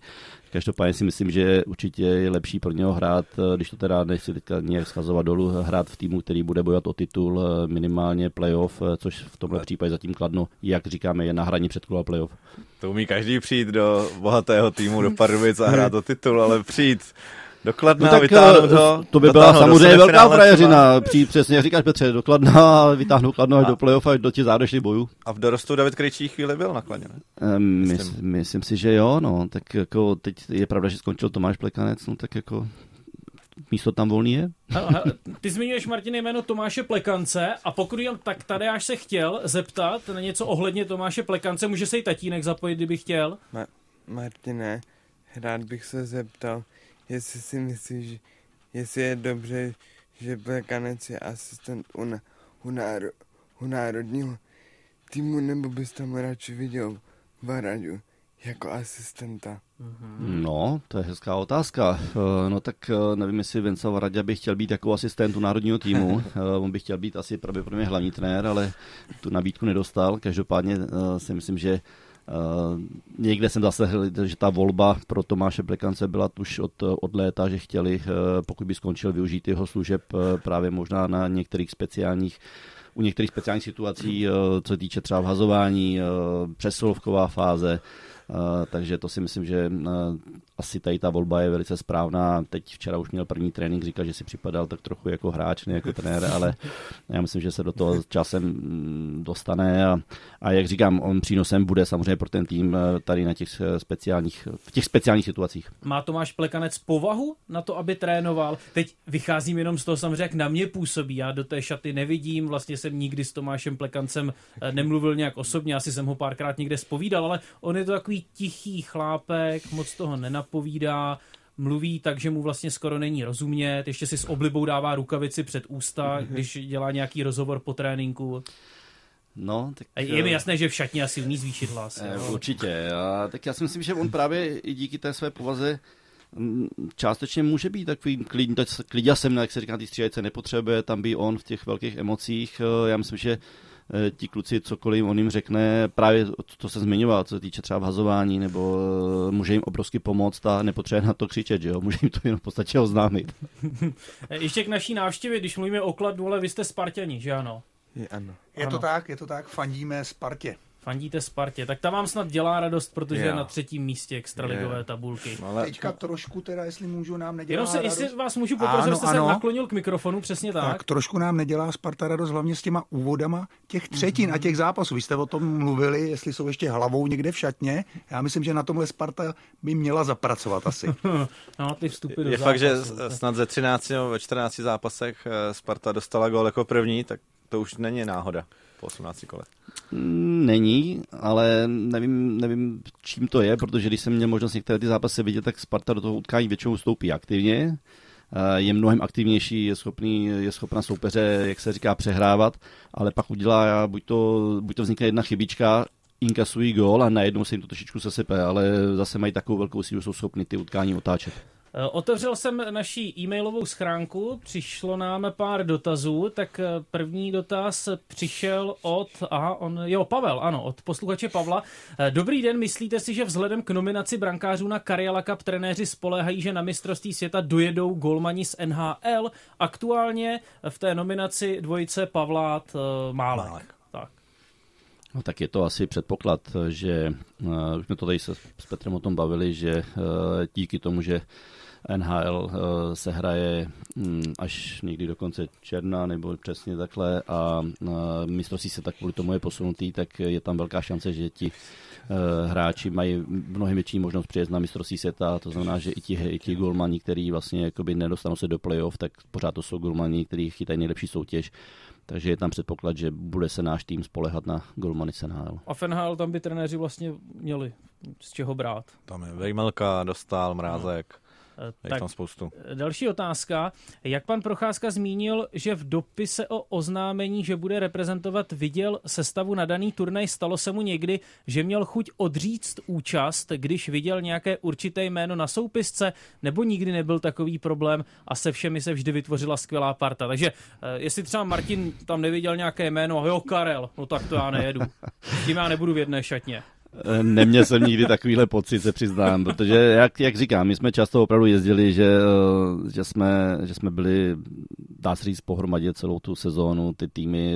Každopádně si myslím, že určitě je lepší pro něho hrát, když to teda nechci teďka nějak schazovat dolů, hrát v týmu, který bude bojovat o titul, minimálně playoff, což v tomhle případě zatím Kladno, jak říkáme, je na hraní předkola playoff. To umí každý přijít do bohatého týmu, do Pardubic a hrát o titul, ale přijít do Kladna, no vytáhnout ho. To by byla samozřejmě velká frajeřina, přijít přesně, jak říkáš Petře, do Kladna, vytáhnout Kladno až do playoff, až do těch závěrečných bojů. A v dorostu David Krejčí chvíli byl na Kladně, ne? Um, myslím. myslím si, že jo, no, tak jako teď je pravda, že skončil Tomáš Plekanec, no tak jako... Místo tam volný je? Aha, ty zmiňuješ, Martine, jméno Tomáše Plekance a pokud jel, tak tady až se chtěl zeptat na něco ohledně Tomáše Plekance, může se i tatínek zapojit, kdyby chtěl? Ma- Martine, rád bych se zeptal, jestli si myslíš, jestli je dobře, že Plekanec je asistent u, na- u, náro- u národního týmu, nebo bys tam radši viděl Varaďu jako asistenta? No, to je hezká otázka. No tak nevím, jestli Venca Varadě by chtěl být jako asistent u národního týmu. On by chtěl být asi pro mě hlavní trenér, ale tu nabídku nedostal. Každopádně si myslím, že někde jsem zasehl, že ta volba pro Tomáše Plekance byla už od, od léta, že chtěli, pokud by skončil, využít jeho služeb právě možná na některých speciálních u některých speciálních situací, co se týče třeba vhazování, přesilovková fáze. Uh, takže to si myslím, že uh, asi tady ta volba je velice správná. Teď včera už měl první trénink, říkal, že si připadal tak trochu jako hráč, ne jako trenér, ale já myslím, že se do toho časem dostane a, a jak říkám, on přínosem bude samozřejmě pro ten tým tady na těch speciálních, v těch speciálních situacích. Má Tomáš Plekanec povahu na to, aby trénoval? Teď vycházím jenom z toho samozřejmě, jak na mě působí. Já do té šaty nevidím, vlastně jsem nikdy s Tomášem Plekancem nemluvil nějak osobně, asi jsem ho párkrát někde zpovídal, ale on je to takový tichý chlápek, moc toho nenapovídá, mluví tak, že mu vlastně skoro není rozumět, ještě si s oblibou dává rukavici před ústa, když dělá nějaký rozhovor po tréninku. No, tak... Je mi jasné, že v šatně asi umí zvýšit hlas. Eh, no. Určitě. A tak já si myslím, že on právě i díky té své povaze částečně může být takový kliďasem, jak se říká, ty střílejce nepotřebuje, tam by on v těch velkých emocích. Já myslím, že ti kluci cokoliv on jim řekne, právě to se zmiňoval, co se týče třeba vhazování, nebo může jim obrovsky pomoct a nepotřebuje na to křičet, že jo? Může jim to jenom v podstatě oznámit. Ještě k naší návštěvě, když mluvíme o Kladnu, ale vy jste Spartěni, že ano? Je, ano. je to ano. tak, je to tak, fandíme Spartě. Fandíte Spartě, tak ta vám snad dělá radost, protože yeah. je na třetím místě extraligové yeah. tabulky. Ale... Teďka trošku teda, jestli můžu, nám nedělá Jenom se, radost. Jestli vás můžu poprosit, abyste se naklonil k mikrofonu, přesně tak. Tak trošku nám nedělá Sparta radost, hlavně s těma úvodama těch třetin mm-hmm. a těch zápasů. Vy jste o tom mluvili, jestli jsou ještě hlavou někde v šatně. Já myslím, že na tomhle Sparta by měla zapracovat asi. no, ty vstupy do je zápasu. Fakt, že snad ze třinácti nebo ve čtrnácti zápasech Sparta dostala gól jako první, tak to už není náhoda. Po osmnácti kole. Není, ale nevím, nevím, čím to je, protože když jsem měl možnost některé ty zápasy vidět, tak Sparta do toho utkání většinou vstoupí aktivně. Je mnohem aktivnější, je schopný, je schopna soupeře, jak se říká, přehrávat, ale pak udělá, buď to, buď to vznikne jedna chybička, inkasují gól a najednou se jim to trošičku sesype, ale zase mají takovou velkou sílu, jsou schopni ty utkání otáčet. Otevřel jsem naši e-mailovou schránku, přišlo nám pár dotazů, tak první dotaz přišel od, aha, on, jo, Pavel, ano, od posluchače Pavla. Dobrý den, myslíte si, že vzhledem k nominaci brankářů na Karjala Cup trenéři spoléhají, že na mistrovství světa dojedou golmani z N H L? Aktuálně v té nominaci dvojice Pavlát Málek. No, tak je to asi předpoklad, že uh, jsme to tady se s Petrem o tom bavili, že uh, díky tomu, že N H L uh, se hraje um, až někdy do konce června nebo přesně takhle a uh, mistrovství se tak kvůli tomu je posunutý, tak je tam velká šance, že ti uh, hráči mají mnohem větší možnost přijet na mistrovství světa, to znamená, že i ti, i ti golmani, který vlastně jakoby nedostanou se do playoff, tak pořád to jsou golmani, kteří chytají nejlepší soutěž. Takže je tam předpoklad, že bude se náš tým spolehat na golmany N H L. A v N H L tam by trenéři vlastně měli z čeho brát. Tam je Vejmelka, Dostál, Mrázek, no. Tak tam spoustu. Další otázka. Jak pan Procházka zmínil, že v dopise o oznámení, že bude reprezentovat, viděl sestavu na daný turnaj, stalo se mu někdy, že měl chuť odříct účast, když viděl nějaké určité jméno na soupisce, nebo nikdy nebyl takový problém a se všemi se vždy vytvořila skvělá parta. Takže jestli třeba Martin tam neviděl nějaké jméno, jo, Karel, no tak to já nejedu. S tím já nebudu v jedné šatně. Neměl jsem nikdy takovýhle pocit, se přiznám, protože jak, jak říkám, my jsme často opravdu jezdili, že, že, jsme, že jsme byli, dá se říct, pohromadě celou tu sezónu, ty týmy,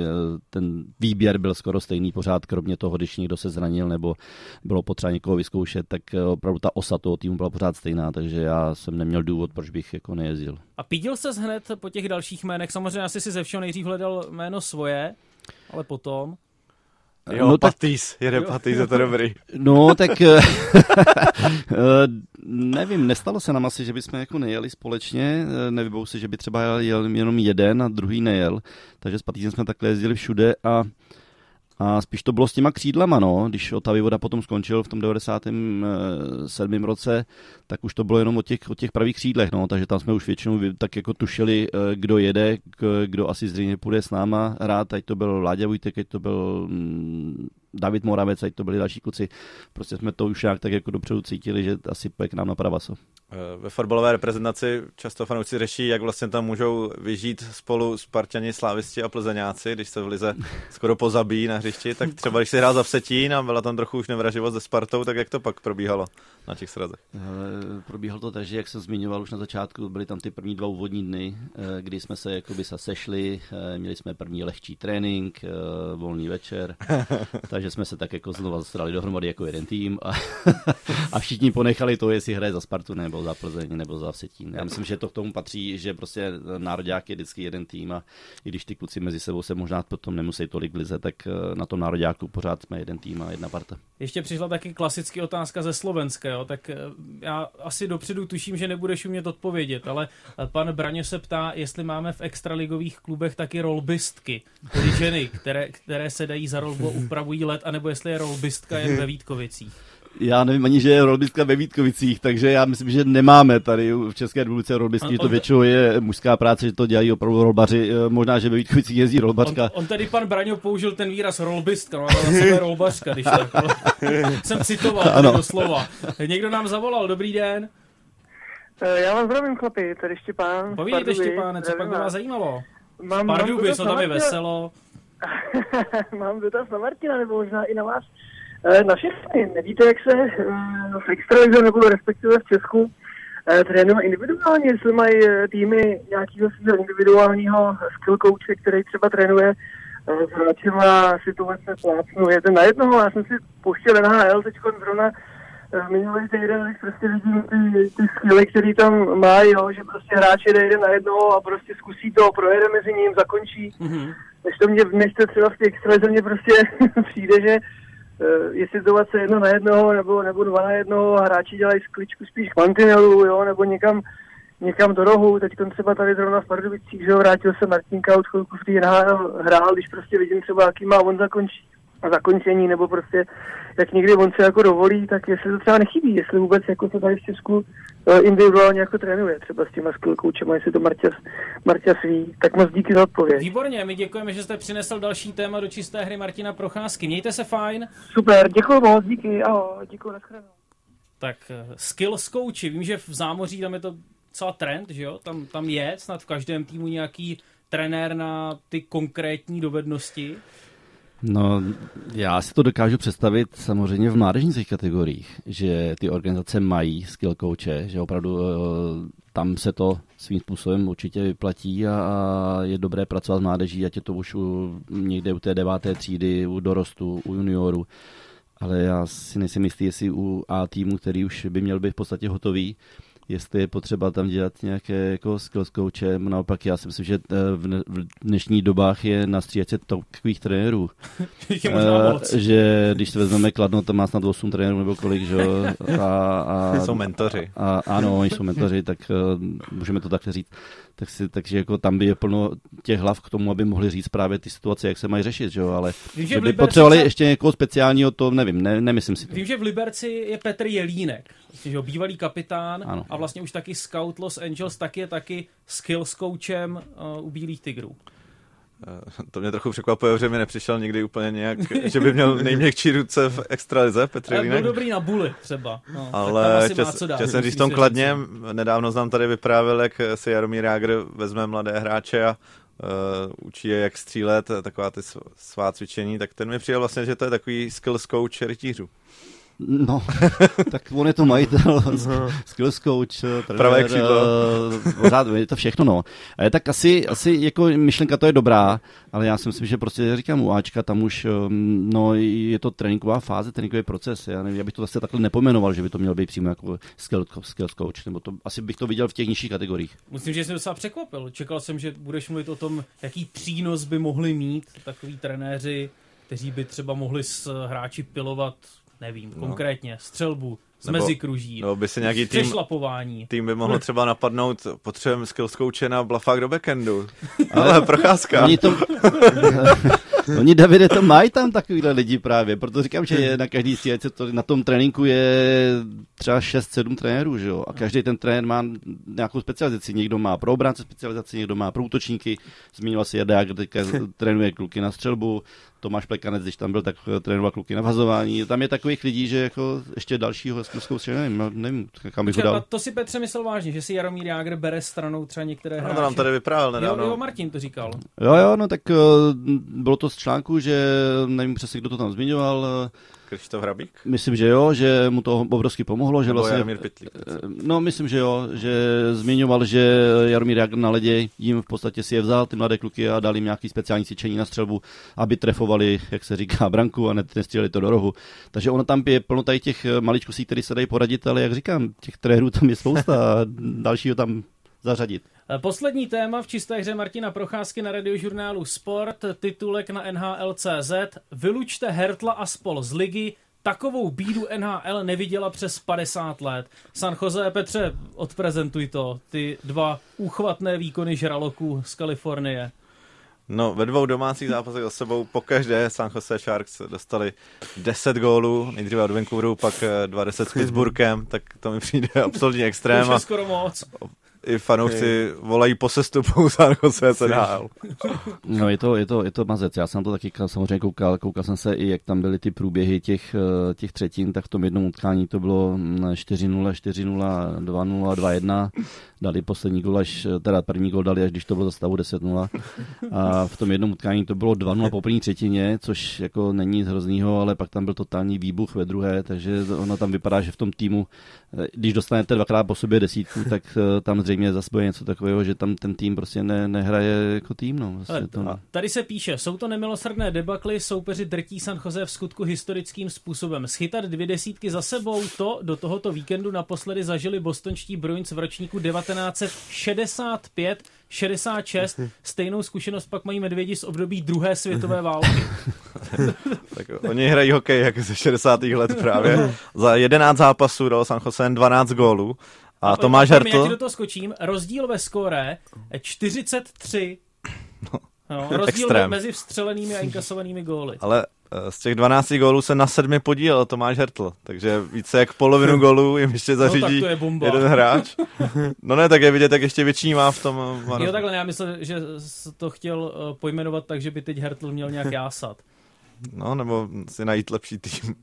ten výběr byl skoro stejný pořád, kromě toho, když někdo se zranil nebo bylo potřeba někoho vyzkoušet, tak opravdu ta osa toho týmu byla pořád stejná, takže já jsem neměl důvod, proč bych jako nejezdil. A pídil ses hned po těch dalších jménech, samozřejmě asi si ze všeho nejdřív hledal jméno svoje, ale potom... Jo, no, Patýs, jede jo. Patýs, je to dobrý. No, tak nevím, nestalo se nám asi, že bychom jako nejeli společně, nevybou si, že by třeba jel jenom jeden a druhý nejel, takže s Patýsem jsme takhle jezdili všude a, a spíš to bylo s těma křídlama, no, když Otavivoda potom skončil v tom devadesátém sedmém roce, tak už to bylo jenom o těch, o těch pravých křídlech, no, takže tam jsme už většinou tak jako tušili, kdo jede, kdo asi zřejmě půjde s náma hrát, ať to byl Láďa Vujtek, ať to byl David Moravec, ať to byli další kluci, prostě jsme to už nějak tak jako dopředu cítili, že asi půjde k nám na Pravaso. Ve fotbalové reprezentaci často fanoušci řeší, jak vlastně tam můžou vyžít spolu Spartani, Slávisti a Plzeňáci, když se v lize skoro pozabíjí na hřišti, tak třeba když si hrál za Vsetín a byla tam trochu už nevraživost ze Spartou, tak jak to pak probíhalo na těch srazech? Probíhalo to tak, že jak jsem zmiňoval už na začátku, byly tam ty první dva úvodní dny, kdy jsme se jakoby sešli, měli jsme první lehčí trénink, volný večer, takže jsme se tak jako znova zastrali dohromady jako jeden tým a, a všichni ponechali to, jestli hraje za Spartu nebo za Plzeň nebo za Vsetín. Já myslím, že to k tomu patří, že prostě nároďák je vždycky jeden tým a i když ty kluci mezi sebou se možná potom nemusí tolik lize, tak na tom nároďáku pořád jsme jeden tým a jedna parta. Ještě přišla taky klasický otázka ze Slovenska, jo? Tak já asi dopředu tuším, že nebudeš umět odpovědět, ale pan Braně se ptá, jestli máme v extraligových klubech taky rolbistky, tedy ženy, které, které se dají za rolbu, upravují let, anebo jestli je rolbistka jen ve Vítkovicích. Já nevím ani, že je rolbistka ve Vítkovicích, takže já myslím, že nemáme tady v České republice rolbistky, že to většinou je mužská práce, že to dělají opravdu rolbaři, možná, že ve Vítkovicích jezdí rolbařka. On, on tady pan Braňo použil ten výraz rolbistka, no ale na sebe rolbařka, když tak. Jsem citoval do slova. Někdo nám zavolal, dobrý den. Já vás zdravím, chlapi, tady Štěpán. Povídejte, Štěpáne, co pak by vás zajímalo? Mám, Pardubic, no tam je veselo. Mám dotaz na Martina, nebo možná i na vás. Na všechny, nevíte, jak se v extralize nebo respektive v Česku trénuje individuálně, jestli mají týmy nějakého svého individuálního skill coache, který třeba trénuje s hráčima situace plácnou jeden na jednoho. Já jsem si pouštěl N H L teďko zrovna minulý týden, když prostě vidím ty, ty skilly, který tam mají, jo, že prostě hráč jede jeden na jednoho a prostě zkusí to, projede mezi ním, zakončí. Mm-hmm. Než to mě, než to třeba v té extralize mě prostě přijde, že je situace jedno na jednoho nebo, nebo dva na jednoho, hráči dělají skličku spíš k mantinelu, jo, nebo někam, někam do rohu. Teď třeba tady zrovna v Pardubicích, že jo, vrátil se Martinka od chvilku v té N H L hrál, když prostě vidím třeba, jaký má on zakončí, zakončení, nebo prostě jak někdy on se jako dovolí, tak jestli to třeba nechybí, jestli vůbec jako to tady v Česku individuálně jako trénuje, třeba s těma skill coachema, jestli to Marta, Marta sví. Tak moc díky za odpověď. Výborně, my děkujeme, že jste přinesl další téma do čisté hry Martina Procházky. Mějte se fajn. Super, děkuji moc, díky, ahoj, děkuji, nashledanou. Tak skill coachi, vím, že v zámoří tam je to celá trend, že jo, tam, tam je snad v každém týmu nějaký trenér na ty konkrétní dovednosti. No, já si to dokážu představit samozřejmě v mládežnických kategoriích, že ty organizace mají skill coache, že opravdu tam se to svým způsobem určitě vyplatí a je dobré pracovat s mládeží, ať je to už u, někde u té deváté třídy, u dorostu, u juniorů. Ale já si nejsem jistý, jestli u A týmu, který už by měl být v podstatě hotový, jestli je potřeba tam dělat nějaké jako skills coache. Naopak já si myslím, že v dnešních dobách je na střídačce takových trenérů. e, že když se vezmeme Kladno, tam má snad osm trenérů nebo kolik, že jo? A, a, jsou mentoři. A, ano, oni jsou mentoři, tak uh, můžeme to takhle říct. Tak si, takže jako tam by je plno těch hlav k tomu, aby mohli říct právě ty situace, jak se mají řešit, že jo? Ale vím, že by Liberci... potřebovali ještě někoho speciálního, to nevím, ne, nemyslím si to. Vím, že v Liberci je Petr Jelínek, že jo, bývalý kapitán. Ano. A vlastně už taky scout Los Angeles, tak je taky skills coachem uh, u Bílých tigrů. To mě trochu překvapuje, že mi nepřišel nikdy úplně nějak, že by měl nejměkčí ruce v extralize, Petr Jelínek. Byl dobrý na buli třeba, no, ale časem když v tom Kladně, nedávno znám tady vyprávěl, jak si Jaromír Jágr vezme mladé hráče a uh, učí je, jak střílet, taková ty svá cvičení, tak ten mi přijel vlastně, že to je takový skills coach rytířů. No, tak on je to majitel, skills coach, trenér, pravé křídlo, pořád, to všechno, no. E, tak asi, asi jako myšlenka to je dobrá, ale já si myslím, že prostě říkám u Ačka, tam už no, je to tréninková fáze, tréninkový proces. Já nevím, já bych to zase takhle nepomenoval, že by to mělo být přímo jako skills skill coach, nebo to, asi bych to viděl v těch nižších kategoriích. Musím, že jsem docela překvapil. Čekal jsem, že budeš mluvit o tom, jaký přínos by mohli mít takový trenéři, kteří by třeba mohli s hráči pilovat, nevím, no. Konkrétně střelbu z mezikruží, nebo by se nějaký tým, tým by mohlo třeba napadnout, potřebujeme skills coache na blafák do backendu. Ale Procházka. Oni, to, oni Davide to mají tam takovýhle lidi právě, proto říkám, že je na každý střílece, to na tom tréninku je třeba šest sedm trenérů, že jo? A každý ten trenér má nějakou specializaci, někdo má pro obránce specializaci, někdo má pro útočníky, zmínila se Jarda, teďka trénuje kluky na střelbu, Tomáš Plekanec, když tam byl, tak trénoval kluky na vazování. Tam je takových lidí, že jako ještě dalšího skillskou střelu, nevím, nevím, kam bych ho dal. To si, Petře, myslel vážně, že si Jaromír Jágr bere stranou třeba některé hráče. No, to nám tady vyprávěl nedávno. Jo, jo, Martin to říkal. Jo, jo, no tak bylo to z článku, že nevím přesně, kdo to tam zmiňoval. Krištof Hrabík? Myslím, že jo, že mu to obrovsky pomohlo. Že vlastně, Jaromír Pytlík. No, myslím, že jo, že zmiňoval, že Jaromír Jágr na ledě jim v podstatě si je vzal, ty mladé kluky, a dal jim nějaký speciální cvičení na střelbu, aby trefoval, jak se říká, branku a nestříleli to do rohu. Takže ono tam je plno tady těch maličkostí, které se dají poradit, ale jak říkám, těch trenérů tam je spousta a dalšího tam zařadit. Poslední téma v čisté hře Martina Procházky na Radiožurnálu Sport, titulek na N H L tečka cz. Vylučte Hertla a spol z ligy, takovou bídu N H L neviděla přes padesát let. San Jose, Petře, odprezentuj to, ty dva úchvatné výkony žraloků z Kalifornie. No, ve dvou domácích zápasech za sebou pokaždé San Jose Sharks dostali deset gólů, nejdříve od Vancouveru, pak dvacet s Pittsburghem, tak to mi přijde absolutně extrém. To je skoro moc. I fanoušci volají po sestupu San Jose se dál. No, je to, je, to, je to mazec. Já jsem to taky samozřejmě koukal, koukal jsem se i, jak tam byly ty průběhy těch, těch třetin, tak v tom jednom utkání to bylo čtyři nula, čtyři nula, dva nula, dva jedna. Dali poslední gól, až, teda první gól dali, až když to bylo za stavu deset nula. A v tom jednom utkání to bylo dva nula po první třetině, což jako není nic hroznýho, ale pak tam byl totální výbuch ve druhé, takže ono tam vypadá, že v tom týmu, když dostanete dvakrát po sobě desítku, tak tam zřejmě mě zase bude něco takového, že tam ten tým prostě ne, nehraje jako tým. No. Vlastně to... Tady se píše, jsou to nemilosrdné debakly, soupeři drtí San Jose v skutku historickým způsobem. Schytat dvě desítky za sebou, to do tohoto víkendu naposledy zažili bostonští Bruins v ročníku devatenáct set šedesát pět šedesát šest. Stejnou zkušenost pak mají medvědi z období druhé světové války. Tak oni hrají hokej jako ze šedesátých let právě. Za jedenáct zápasů dal San Jose dvanáct gólů. A Tomáš Hertl... Já ti do toho skočím. Rozdíl ve skóre čtyřicet tři. No, no, rozdíl extrém mezi vstřelenými a inkasovanými góly. Ale z těch dvanácti gólů se na sedmi podílel Tomáš Hertl, takže více jak polovinu gólů jim ještě zařídí no, je jeden hráč. No ne, tak je vidět, tak ještě větší má v tom... Jo, takhle, já myslím, že to chtěl pojmenovat tak, že by teď Hertl měl nějak jásat. No, nebo si najít lepší tým.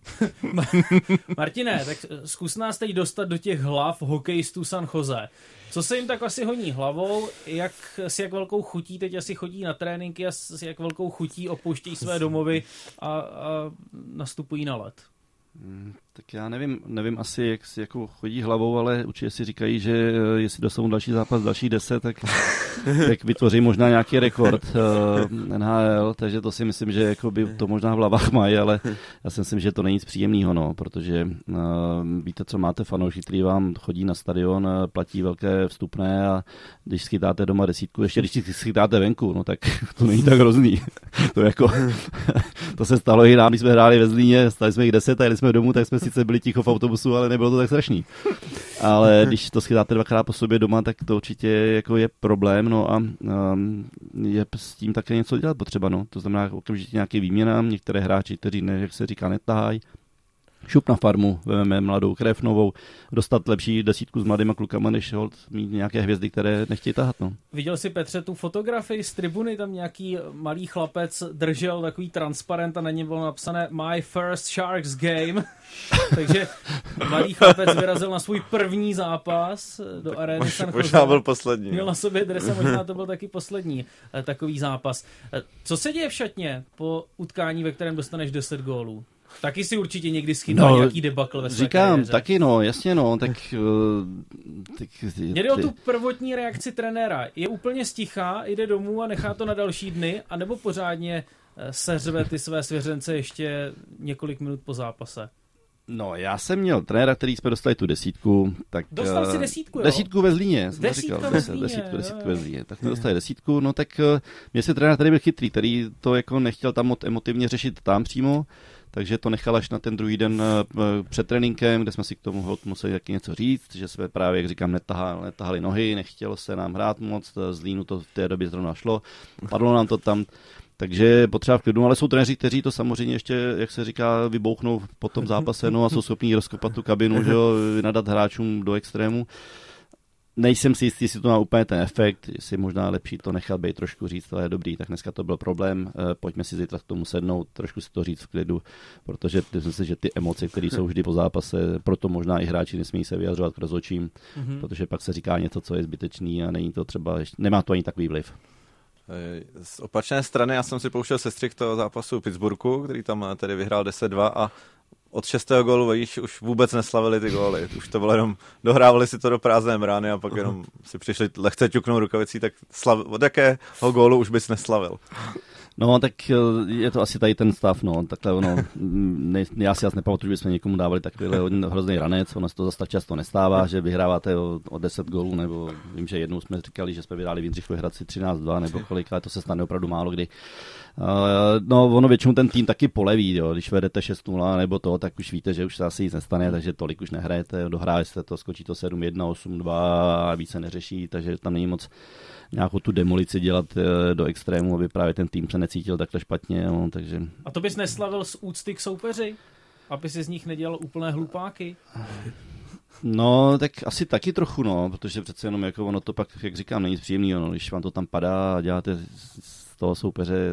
Martine, tak zkus nás teď dostat do těch hlav hokejistů San Jose. Co se jim tak asi honí hlavou, jak, s jak velkou chutí teď asi chodí na tréninky a s jak velkou chutí opouštějí své domovy a, a nastupují na led? Hmm, tak já nevím, nevím asi, jak si jako chodí hlavou, ale určitě si říkají, že jestli dostanou další zápas, další deset, tak, tak vytvoří možná nějaký rekord uh, N H L, takže to si myslím, že jakoby to možná v hlavách mají, ale já si myslím, že to není nic příjemného, no, protože uh, víte, co máte fanouši, kteří vám chodí na stadion, platí velké vstupné a když schytáte doma desítku, ještě když schytáte venku, no tak to není tak hrozný. To, jako, to se stalo i nám, když jsme hráli ve Zlíně, stali jsme jich deset a jeli jsme domů, tak jsme sice byli ticho v autobusu, ale nebylo to tak strašný. Ale když to schytáte dvakrát po sobě doma, tak to určitě jako je problém, no a um, je s tím také něco dělat potřeba, no. To znamená okamžitě nějaký výměna, některé hráči, kteří, ne, jak se říká, netahají, šup na farmu, vememe mladou krev novou, dostat lepší desítku s mladýma klukama, než hold mít nějaké hvězdy, které nechtějí tahat. No. Viděl jsi, Petře, tu fotografii z tribuny, tam nějaký malý chlapec držel takový transparent a na něm bylo napsané My first Sharks game. Takže malý chlapec vyrazil na svůj první zápas do arény San Jose. Možná byl poslední. Měl na sobě drese, možná to byl taky poslední takový zápas. Co se děje v šatně po utkání, ve kterém dostaneš deset gólů? Taky si určitě někdy schynal no, nějaký debakl ve své Říkám, kariéře. Taky no, jasně no, tak... tak jde o tu prvotní reakci trenéra. Je úplně stichá, jde domů a nechá to na další dny, anebo pořádně seřve ty své svěřence ještě několik minut po zápase? No, já jsem měl trenéra, který jsme dostali tu desítku, tak... Dostal si desítku, jo? Desítku ve Zlíně, jsem desítka říkal, ve Zlíně, desítku, desítku ve Zlíně, tak jsme dostali desítku, no tak mě se trenér tady byl chytrý, který to jako nechtěl tam emotivně řešit tam přímo, takže to nechal až na ten druhý den před tréninkem, kde jsme si k tomu museli taky něco říct, že jsme právě, jak říkám, netahali, netahali nohy, nechtělo se nám hrát moc, z Línu to v té době zrovna šlo, padlo nám to tam, takže potřeba v klidu, ale jsou trenéři, kteří to samozřejmě ještě, jak se říká, vybouchnou po tom zápase, no a jsou schopní rozkopat tu kabinu, že jo, nadat hráčům do extrému. Nejsem si jistý, jestli to má úplně ten efekt, jestli možná lepší to nechat být trošku říct, ale dobrý, tak dneska to byl problém, pojďme si zítra k tomu sednout, trošku si to říct v klidu, protože myslím si, že ty emoce, které jsou vždy po zápase, proto možná i hráči nesmí se vyjadřovat k rozhodčím, mm-hmm. protože pak se říká něco, co je zbytečný a není to třeba, nemá to ani takový vliv. Z opačné strany já jsem si pouštěl sestřih toho zápasu Pittsburghu, který tam tedy vyhrál deset dva a od šestého gólu vidíš, už vůbec neslavili ty góly. Už to bylo jenom, dohrávali si to do prázdné brány a pak jenom si přišli lehce ťuknout rukavicí, tak slav, od jakého gólu už bys neslavil? No, tak je to asi tady ten stav, no. Takhle, no, ne, já si asi nepamatuju, že bychom někomu dávali takovýhle hrozný ranec, ono se to zase tak často nestává, že vyhráváte o, o deset gólů, nebo vím, že jednou jsme říkali, že jsme vyhráli v Jindřichově Hradci třináct dva nebo kolik, ale to se stane opravdu málo kdy. Uh, no, ono většinou ten tým taky poleví, jo. Když vedete šest nula nebo to, tak už víte, že už se asi nic nestane, takže tolik už nehrajete, dohráje se to, skočí to sedm jedna, osm dva a víc se neřeší, takže tam není moc nějakou tu demolici dělat do extrému, aby právě ten tým se necítil takhle špatně. No, takže... A to bys neslavil z úcty k soupeři? Aby si z nich nedělal úplné hlupáky? No, tak asi taky trochu, no, protože přece jenom jako ono to pak, jak říkám, není příjemného, no, když vám to tam padá a děláte z toho soupeře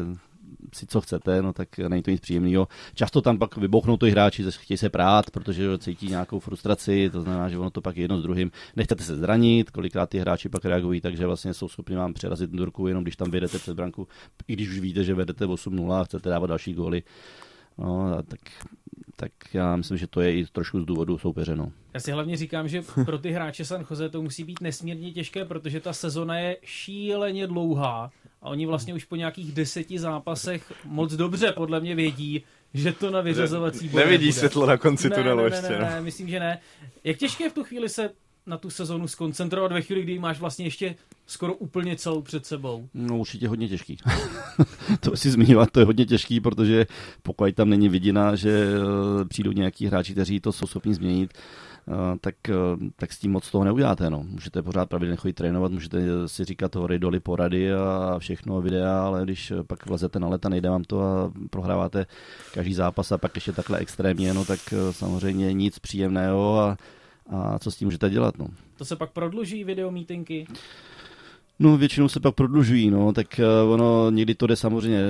si co chcete, no tak není to nic příjemného. Často tam pak vybouchnou ty hráči, chtějí se prát, protože cítí nějakou frustraci, to znamená, že ono to pak je jedno s druhým. Nechcete se zranit, kolikrát ty hráči pak reagují, takže vlastně jsou schopni vám přerazit do ruku, jenom když tam vyjedete před branku, i když už víte, že vedete osm nula a chcete dávat další góly. No, tak, tak já myslím, že to je i trošku z důvodu soupeře. No. Já si hlavně říkám, že pro ty hráče San Jose to musí být nesmírně těžké, protože ta sezona je šíleně dlouhá a oni vlastně už po nějakých deseti zápasech moc dobře podle mě vědí, že to na vyřazovací boj nevidí nebude. Světlo na konci tunelu ještě. Ne, ne, ne, ne, myslím, že ne. Jak těžké je v tu chvíli se na tu sezonu skoncentrovat ve chvíli, kdy máš vlastně ještě skoro úplně celou před sebou? No určitě hodně těžký. To si zmiňovat, to je hodně těžký, protože pokud tam není vidina, že přijdou nějaký hráči, kteří to jsou schopni změnit, tak, tak s tím moc toho neuděláte. No. Můžete pořád pravidelně chodit trénovat, můžete si říkat hory, doly, porady a všechno, videa, ale když pak vlezete na led a nejde vám to a prohráváte každý zápas a pak ještě takhle extrémně, no tak samozřejmě nic příjemného a A co s tím můžete dělat? No? To se pak prodluží videomítinky? No, většinou se pak prodlužují, no, tak ono někdy to jde samozřejmě,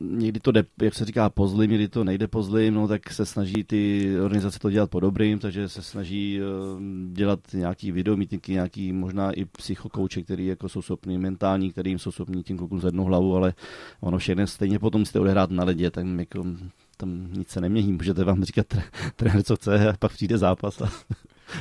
někdy to jde, jak se říká, pozlim, někdy to nejde pozlim, no, tak se snaží ty organizace to dělat po dobrým, takže se snaží dělat nějaký videomítky, nějaký možná i psychokouče, který jako jsou schopní mentální, který jim jsou schopní tím klukům zvednou hlavu, ale ono všechno stejně potom jste odehrát na ledě, tak jako tam nic se nemění, můžete vám říkat trenér, co chce, a pak přijde zápas a...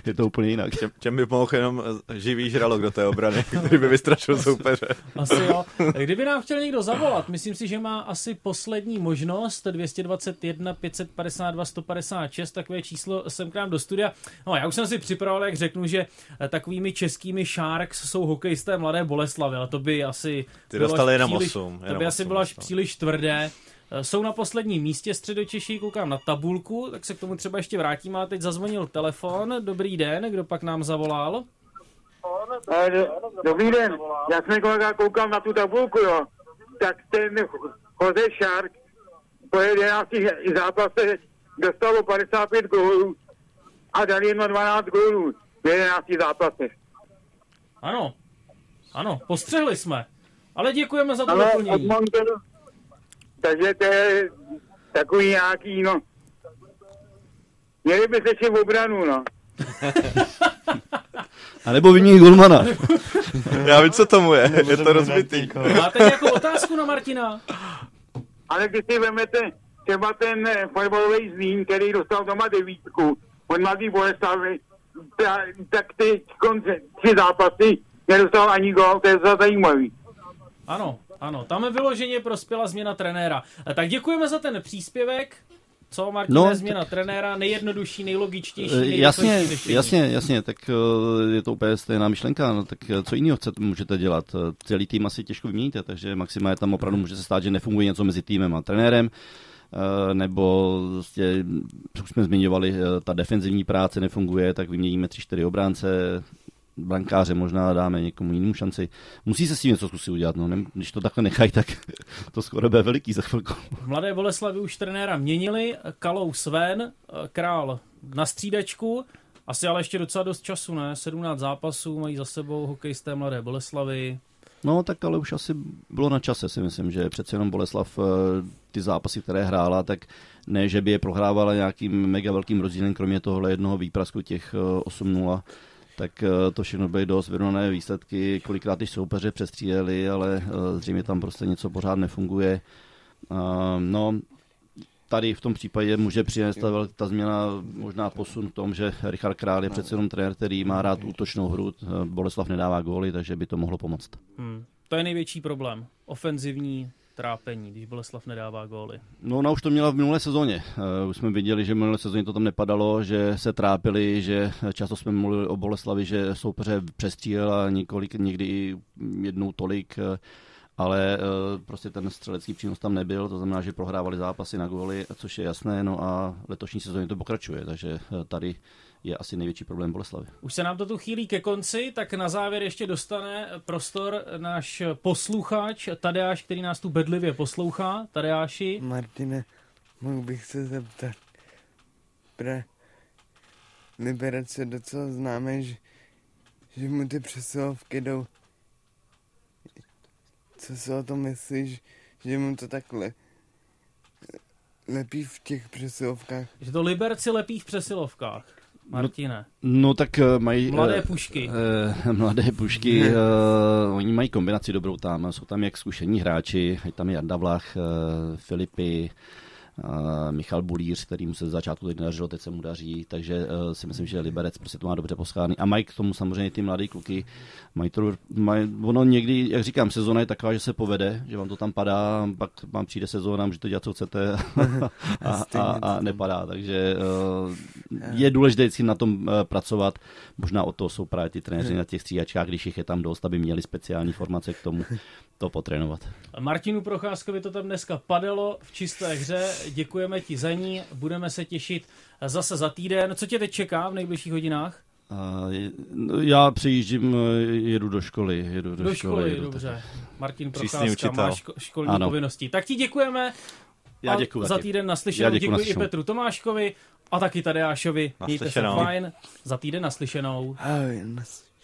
Je to úplně jinak. Čem, čem by pomohl jenom živý žralok do té obrany, který by vystrašil soupeře. Asi jo. Kdyby nám chtěl někdo zavolat, myslím si, že má asi poslední možnost, dvě stě dvacet jedna, pět set padesát dva, sto padesát šest, takové číslo sem k nám do studia. No, já už jsem si připravoval, jak řeknu, že takovými českými Sharks jsou hokejisté Mladé Boleslavy, ale to by asi Ty bylo dostali až jenom příliš, osm, jenom to by asi osm, bylo až příliš tvrdé. Jsou na posledním místě Středočeší, koukám na tabulku, tak se k tomu třeba ještě vrátím, ale teď zazvonil telefon. Dobrý den, kdo pak nám zavolal? Dobrý den, já jsem kolega koukal na tu tabulku, jo. Tak ten Jose Shark po jedenácti zápasech dostalo padesát pět gólů a dali jim dvanáct gólů v jedenácti zápasech. Ano, ano, postřehli jsme, ale děkujeme za to doplnění. Takže to je takový nějaký, no, měli by se ještě v obranu, no. A nebo vyměnit golmana. Já vím, co tomu je, je to rozbitý. Máte nějakou otázku na Martina? Ale když si vemete třeba ten fotbalový Zlín, který dostal doma devítku od Mladé Boleslavy, ta, tak ty konce, tři zápasy nedostal ani gol, to je to zajímavý. Ano. Ano, tam je vyloženě prospěla změna trenéra. Tak děkujeme za ten příspěvek. Co, Martine, no, změna tak... trenéra, nejjednodušší, nejlogičtější. Jasně, jasně, jasně, tak je to úplně stejná myšlenka, no, tak co jiného chcete, můžete dělat? Celý tým asi těžko vyměníte, takže maximálně tam opravdu může se stát, že nefunguje něco mezi týmem a trenérem, nebo vlastně, už jsme zmiňovali, ta defenzivní práce nefunguje, tak vyměníme tři, čtyři obránce, brankáře možná dáme někomu jinému šanci. Musí se s tím něco zkusit udělat, no. Když to takhle nechají, tak to skoro bude veliký za chvilku. Mladé Boleslavy už trenéra měnili, Kalous ven, Král na střídačku, asi ale ještě docela dost času, ne? sedmnáct zápasů mají za sebou hokejisté Mladé Boleslavy. No, tak ale už asi bylo na čase, si myslím, že přece jenom Boleslav ty zápasy, které hrála, tak ne, že by je prohrávala nějakým mega velkým rozdílem, kromě tohohle jednoho výprasku těch osm nula, tak to všechno byly dost vyrovnané výsledky, kolikrát ty soupeře přestříleli, ale zřejmě tam prostě něco pořád nefunguje. No, tady v tom případě může přinést ta, ta změna možná posun v tom, že Richard Král je přece jenom trenér, který má rád útočnou hru, Boleslav nedává góly, takže by to mohlo pomoct. Hmm. To je největší problém, ofenzivní trápení, když Boleslav nedává góly. No, ona už to měla v minulé sezóně. Uh, už jsme viděli, že v minulé sezóně to tam nepadalo, že se trápili, že často jsme mluvili o Boleslavi, že soupeře přestřílela několik, někdy i jednou tolik, ale uh, prostě ten střelecký přínos tam nebyl, to znamená, že prohrávali zápasy na góly, což je jasné, no a letošní sezóně to pokračuje, takže tady je asi největší problém Boleslavy. Už se nám to tu chýlí ke konci, tak na závěr ještě dostane prostor náš posluchač Tadeáš, který nás tu bedlivě poslouchá. Tadeáši. Martine, mohl bych se zeptat. Pre Liberec je docela známé, že, že mu ty přesilovky jdou. Co si o tom myslíš, že mu to takhle lepí v těch přesilovkách? Že to Liberci lepí v přesilovkách. Martine. No, no tak uh, mají... Mladé pušky. Uh, uh, mladé pušky, uh, oni mají kombinaci dobrou tam. Jsou tam jak zkušení hráči, je tam Jarda Vlach, uh, Filipy, uh, Michal Bulíř, kterým se začátku teď nedařilo, teď se mu daří, takže uh, si myslím, že Liberec prostě to má dobře poschádaný. A mají k tomu samozřejmě ty mladé kluky. Mají to, mají, ono někdy, jak říkám, sezóna je taková, že se povede, že vám to tam padá, pak vám přijde sezóna, můžete dělat, co chcete a, a, a nepadá, takže... Uh, je důležité si na tom pracovat. Možná o to jsou právě ty trenéři na těch stříhačkách, když jich je tam dost, aby měli speciální formace k tomu to potrénovat. Martinu Procházkovi to tam dneska padalo v čisté hře. Děkujeme ti za ní. Budeme se těšit zase za týden. Co tě teď čeká v nejbližších hodinách? Já přejíždím, jedu do školy. Jedu do, do školy, školy jedu dobře. Tak. Martin Procházka má ško- školní ano. povinnosti. Tak ti děkujeme. Já děkuji. Za týden naslyšenou. Děkuji, děkuji i Petru Tomáškovi. A taky Tadeášovi, mějte se fajn, za týden naslyšenou. Ahoj, naslyšenou.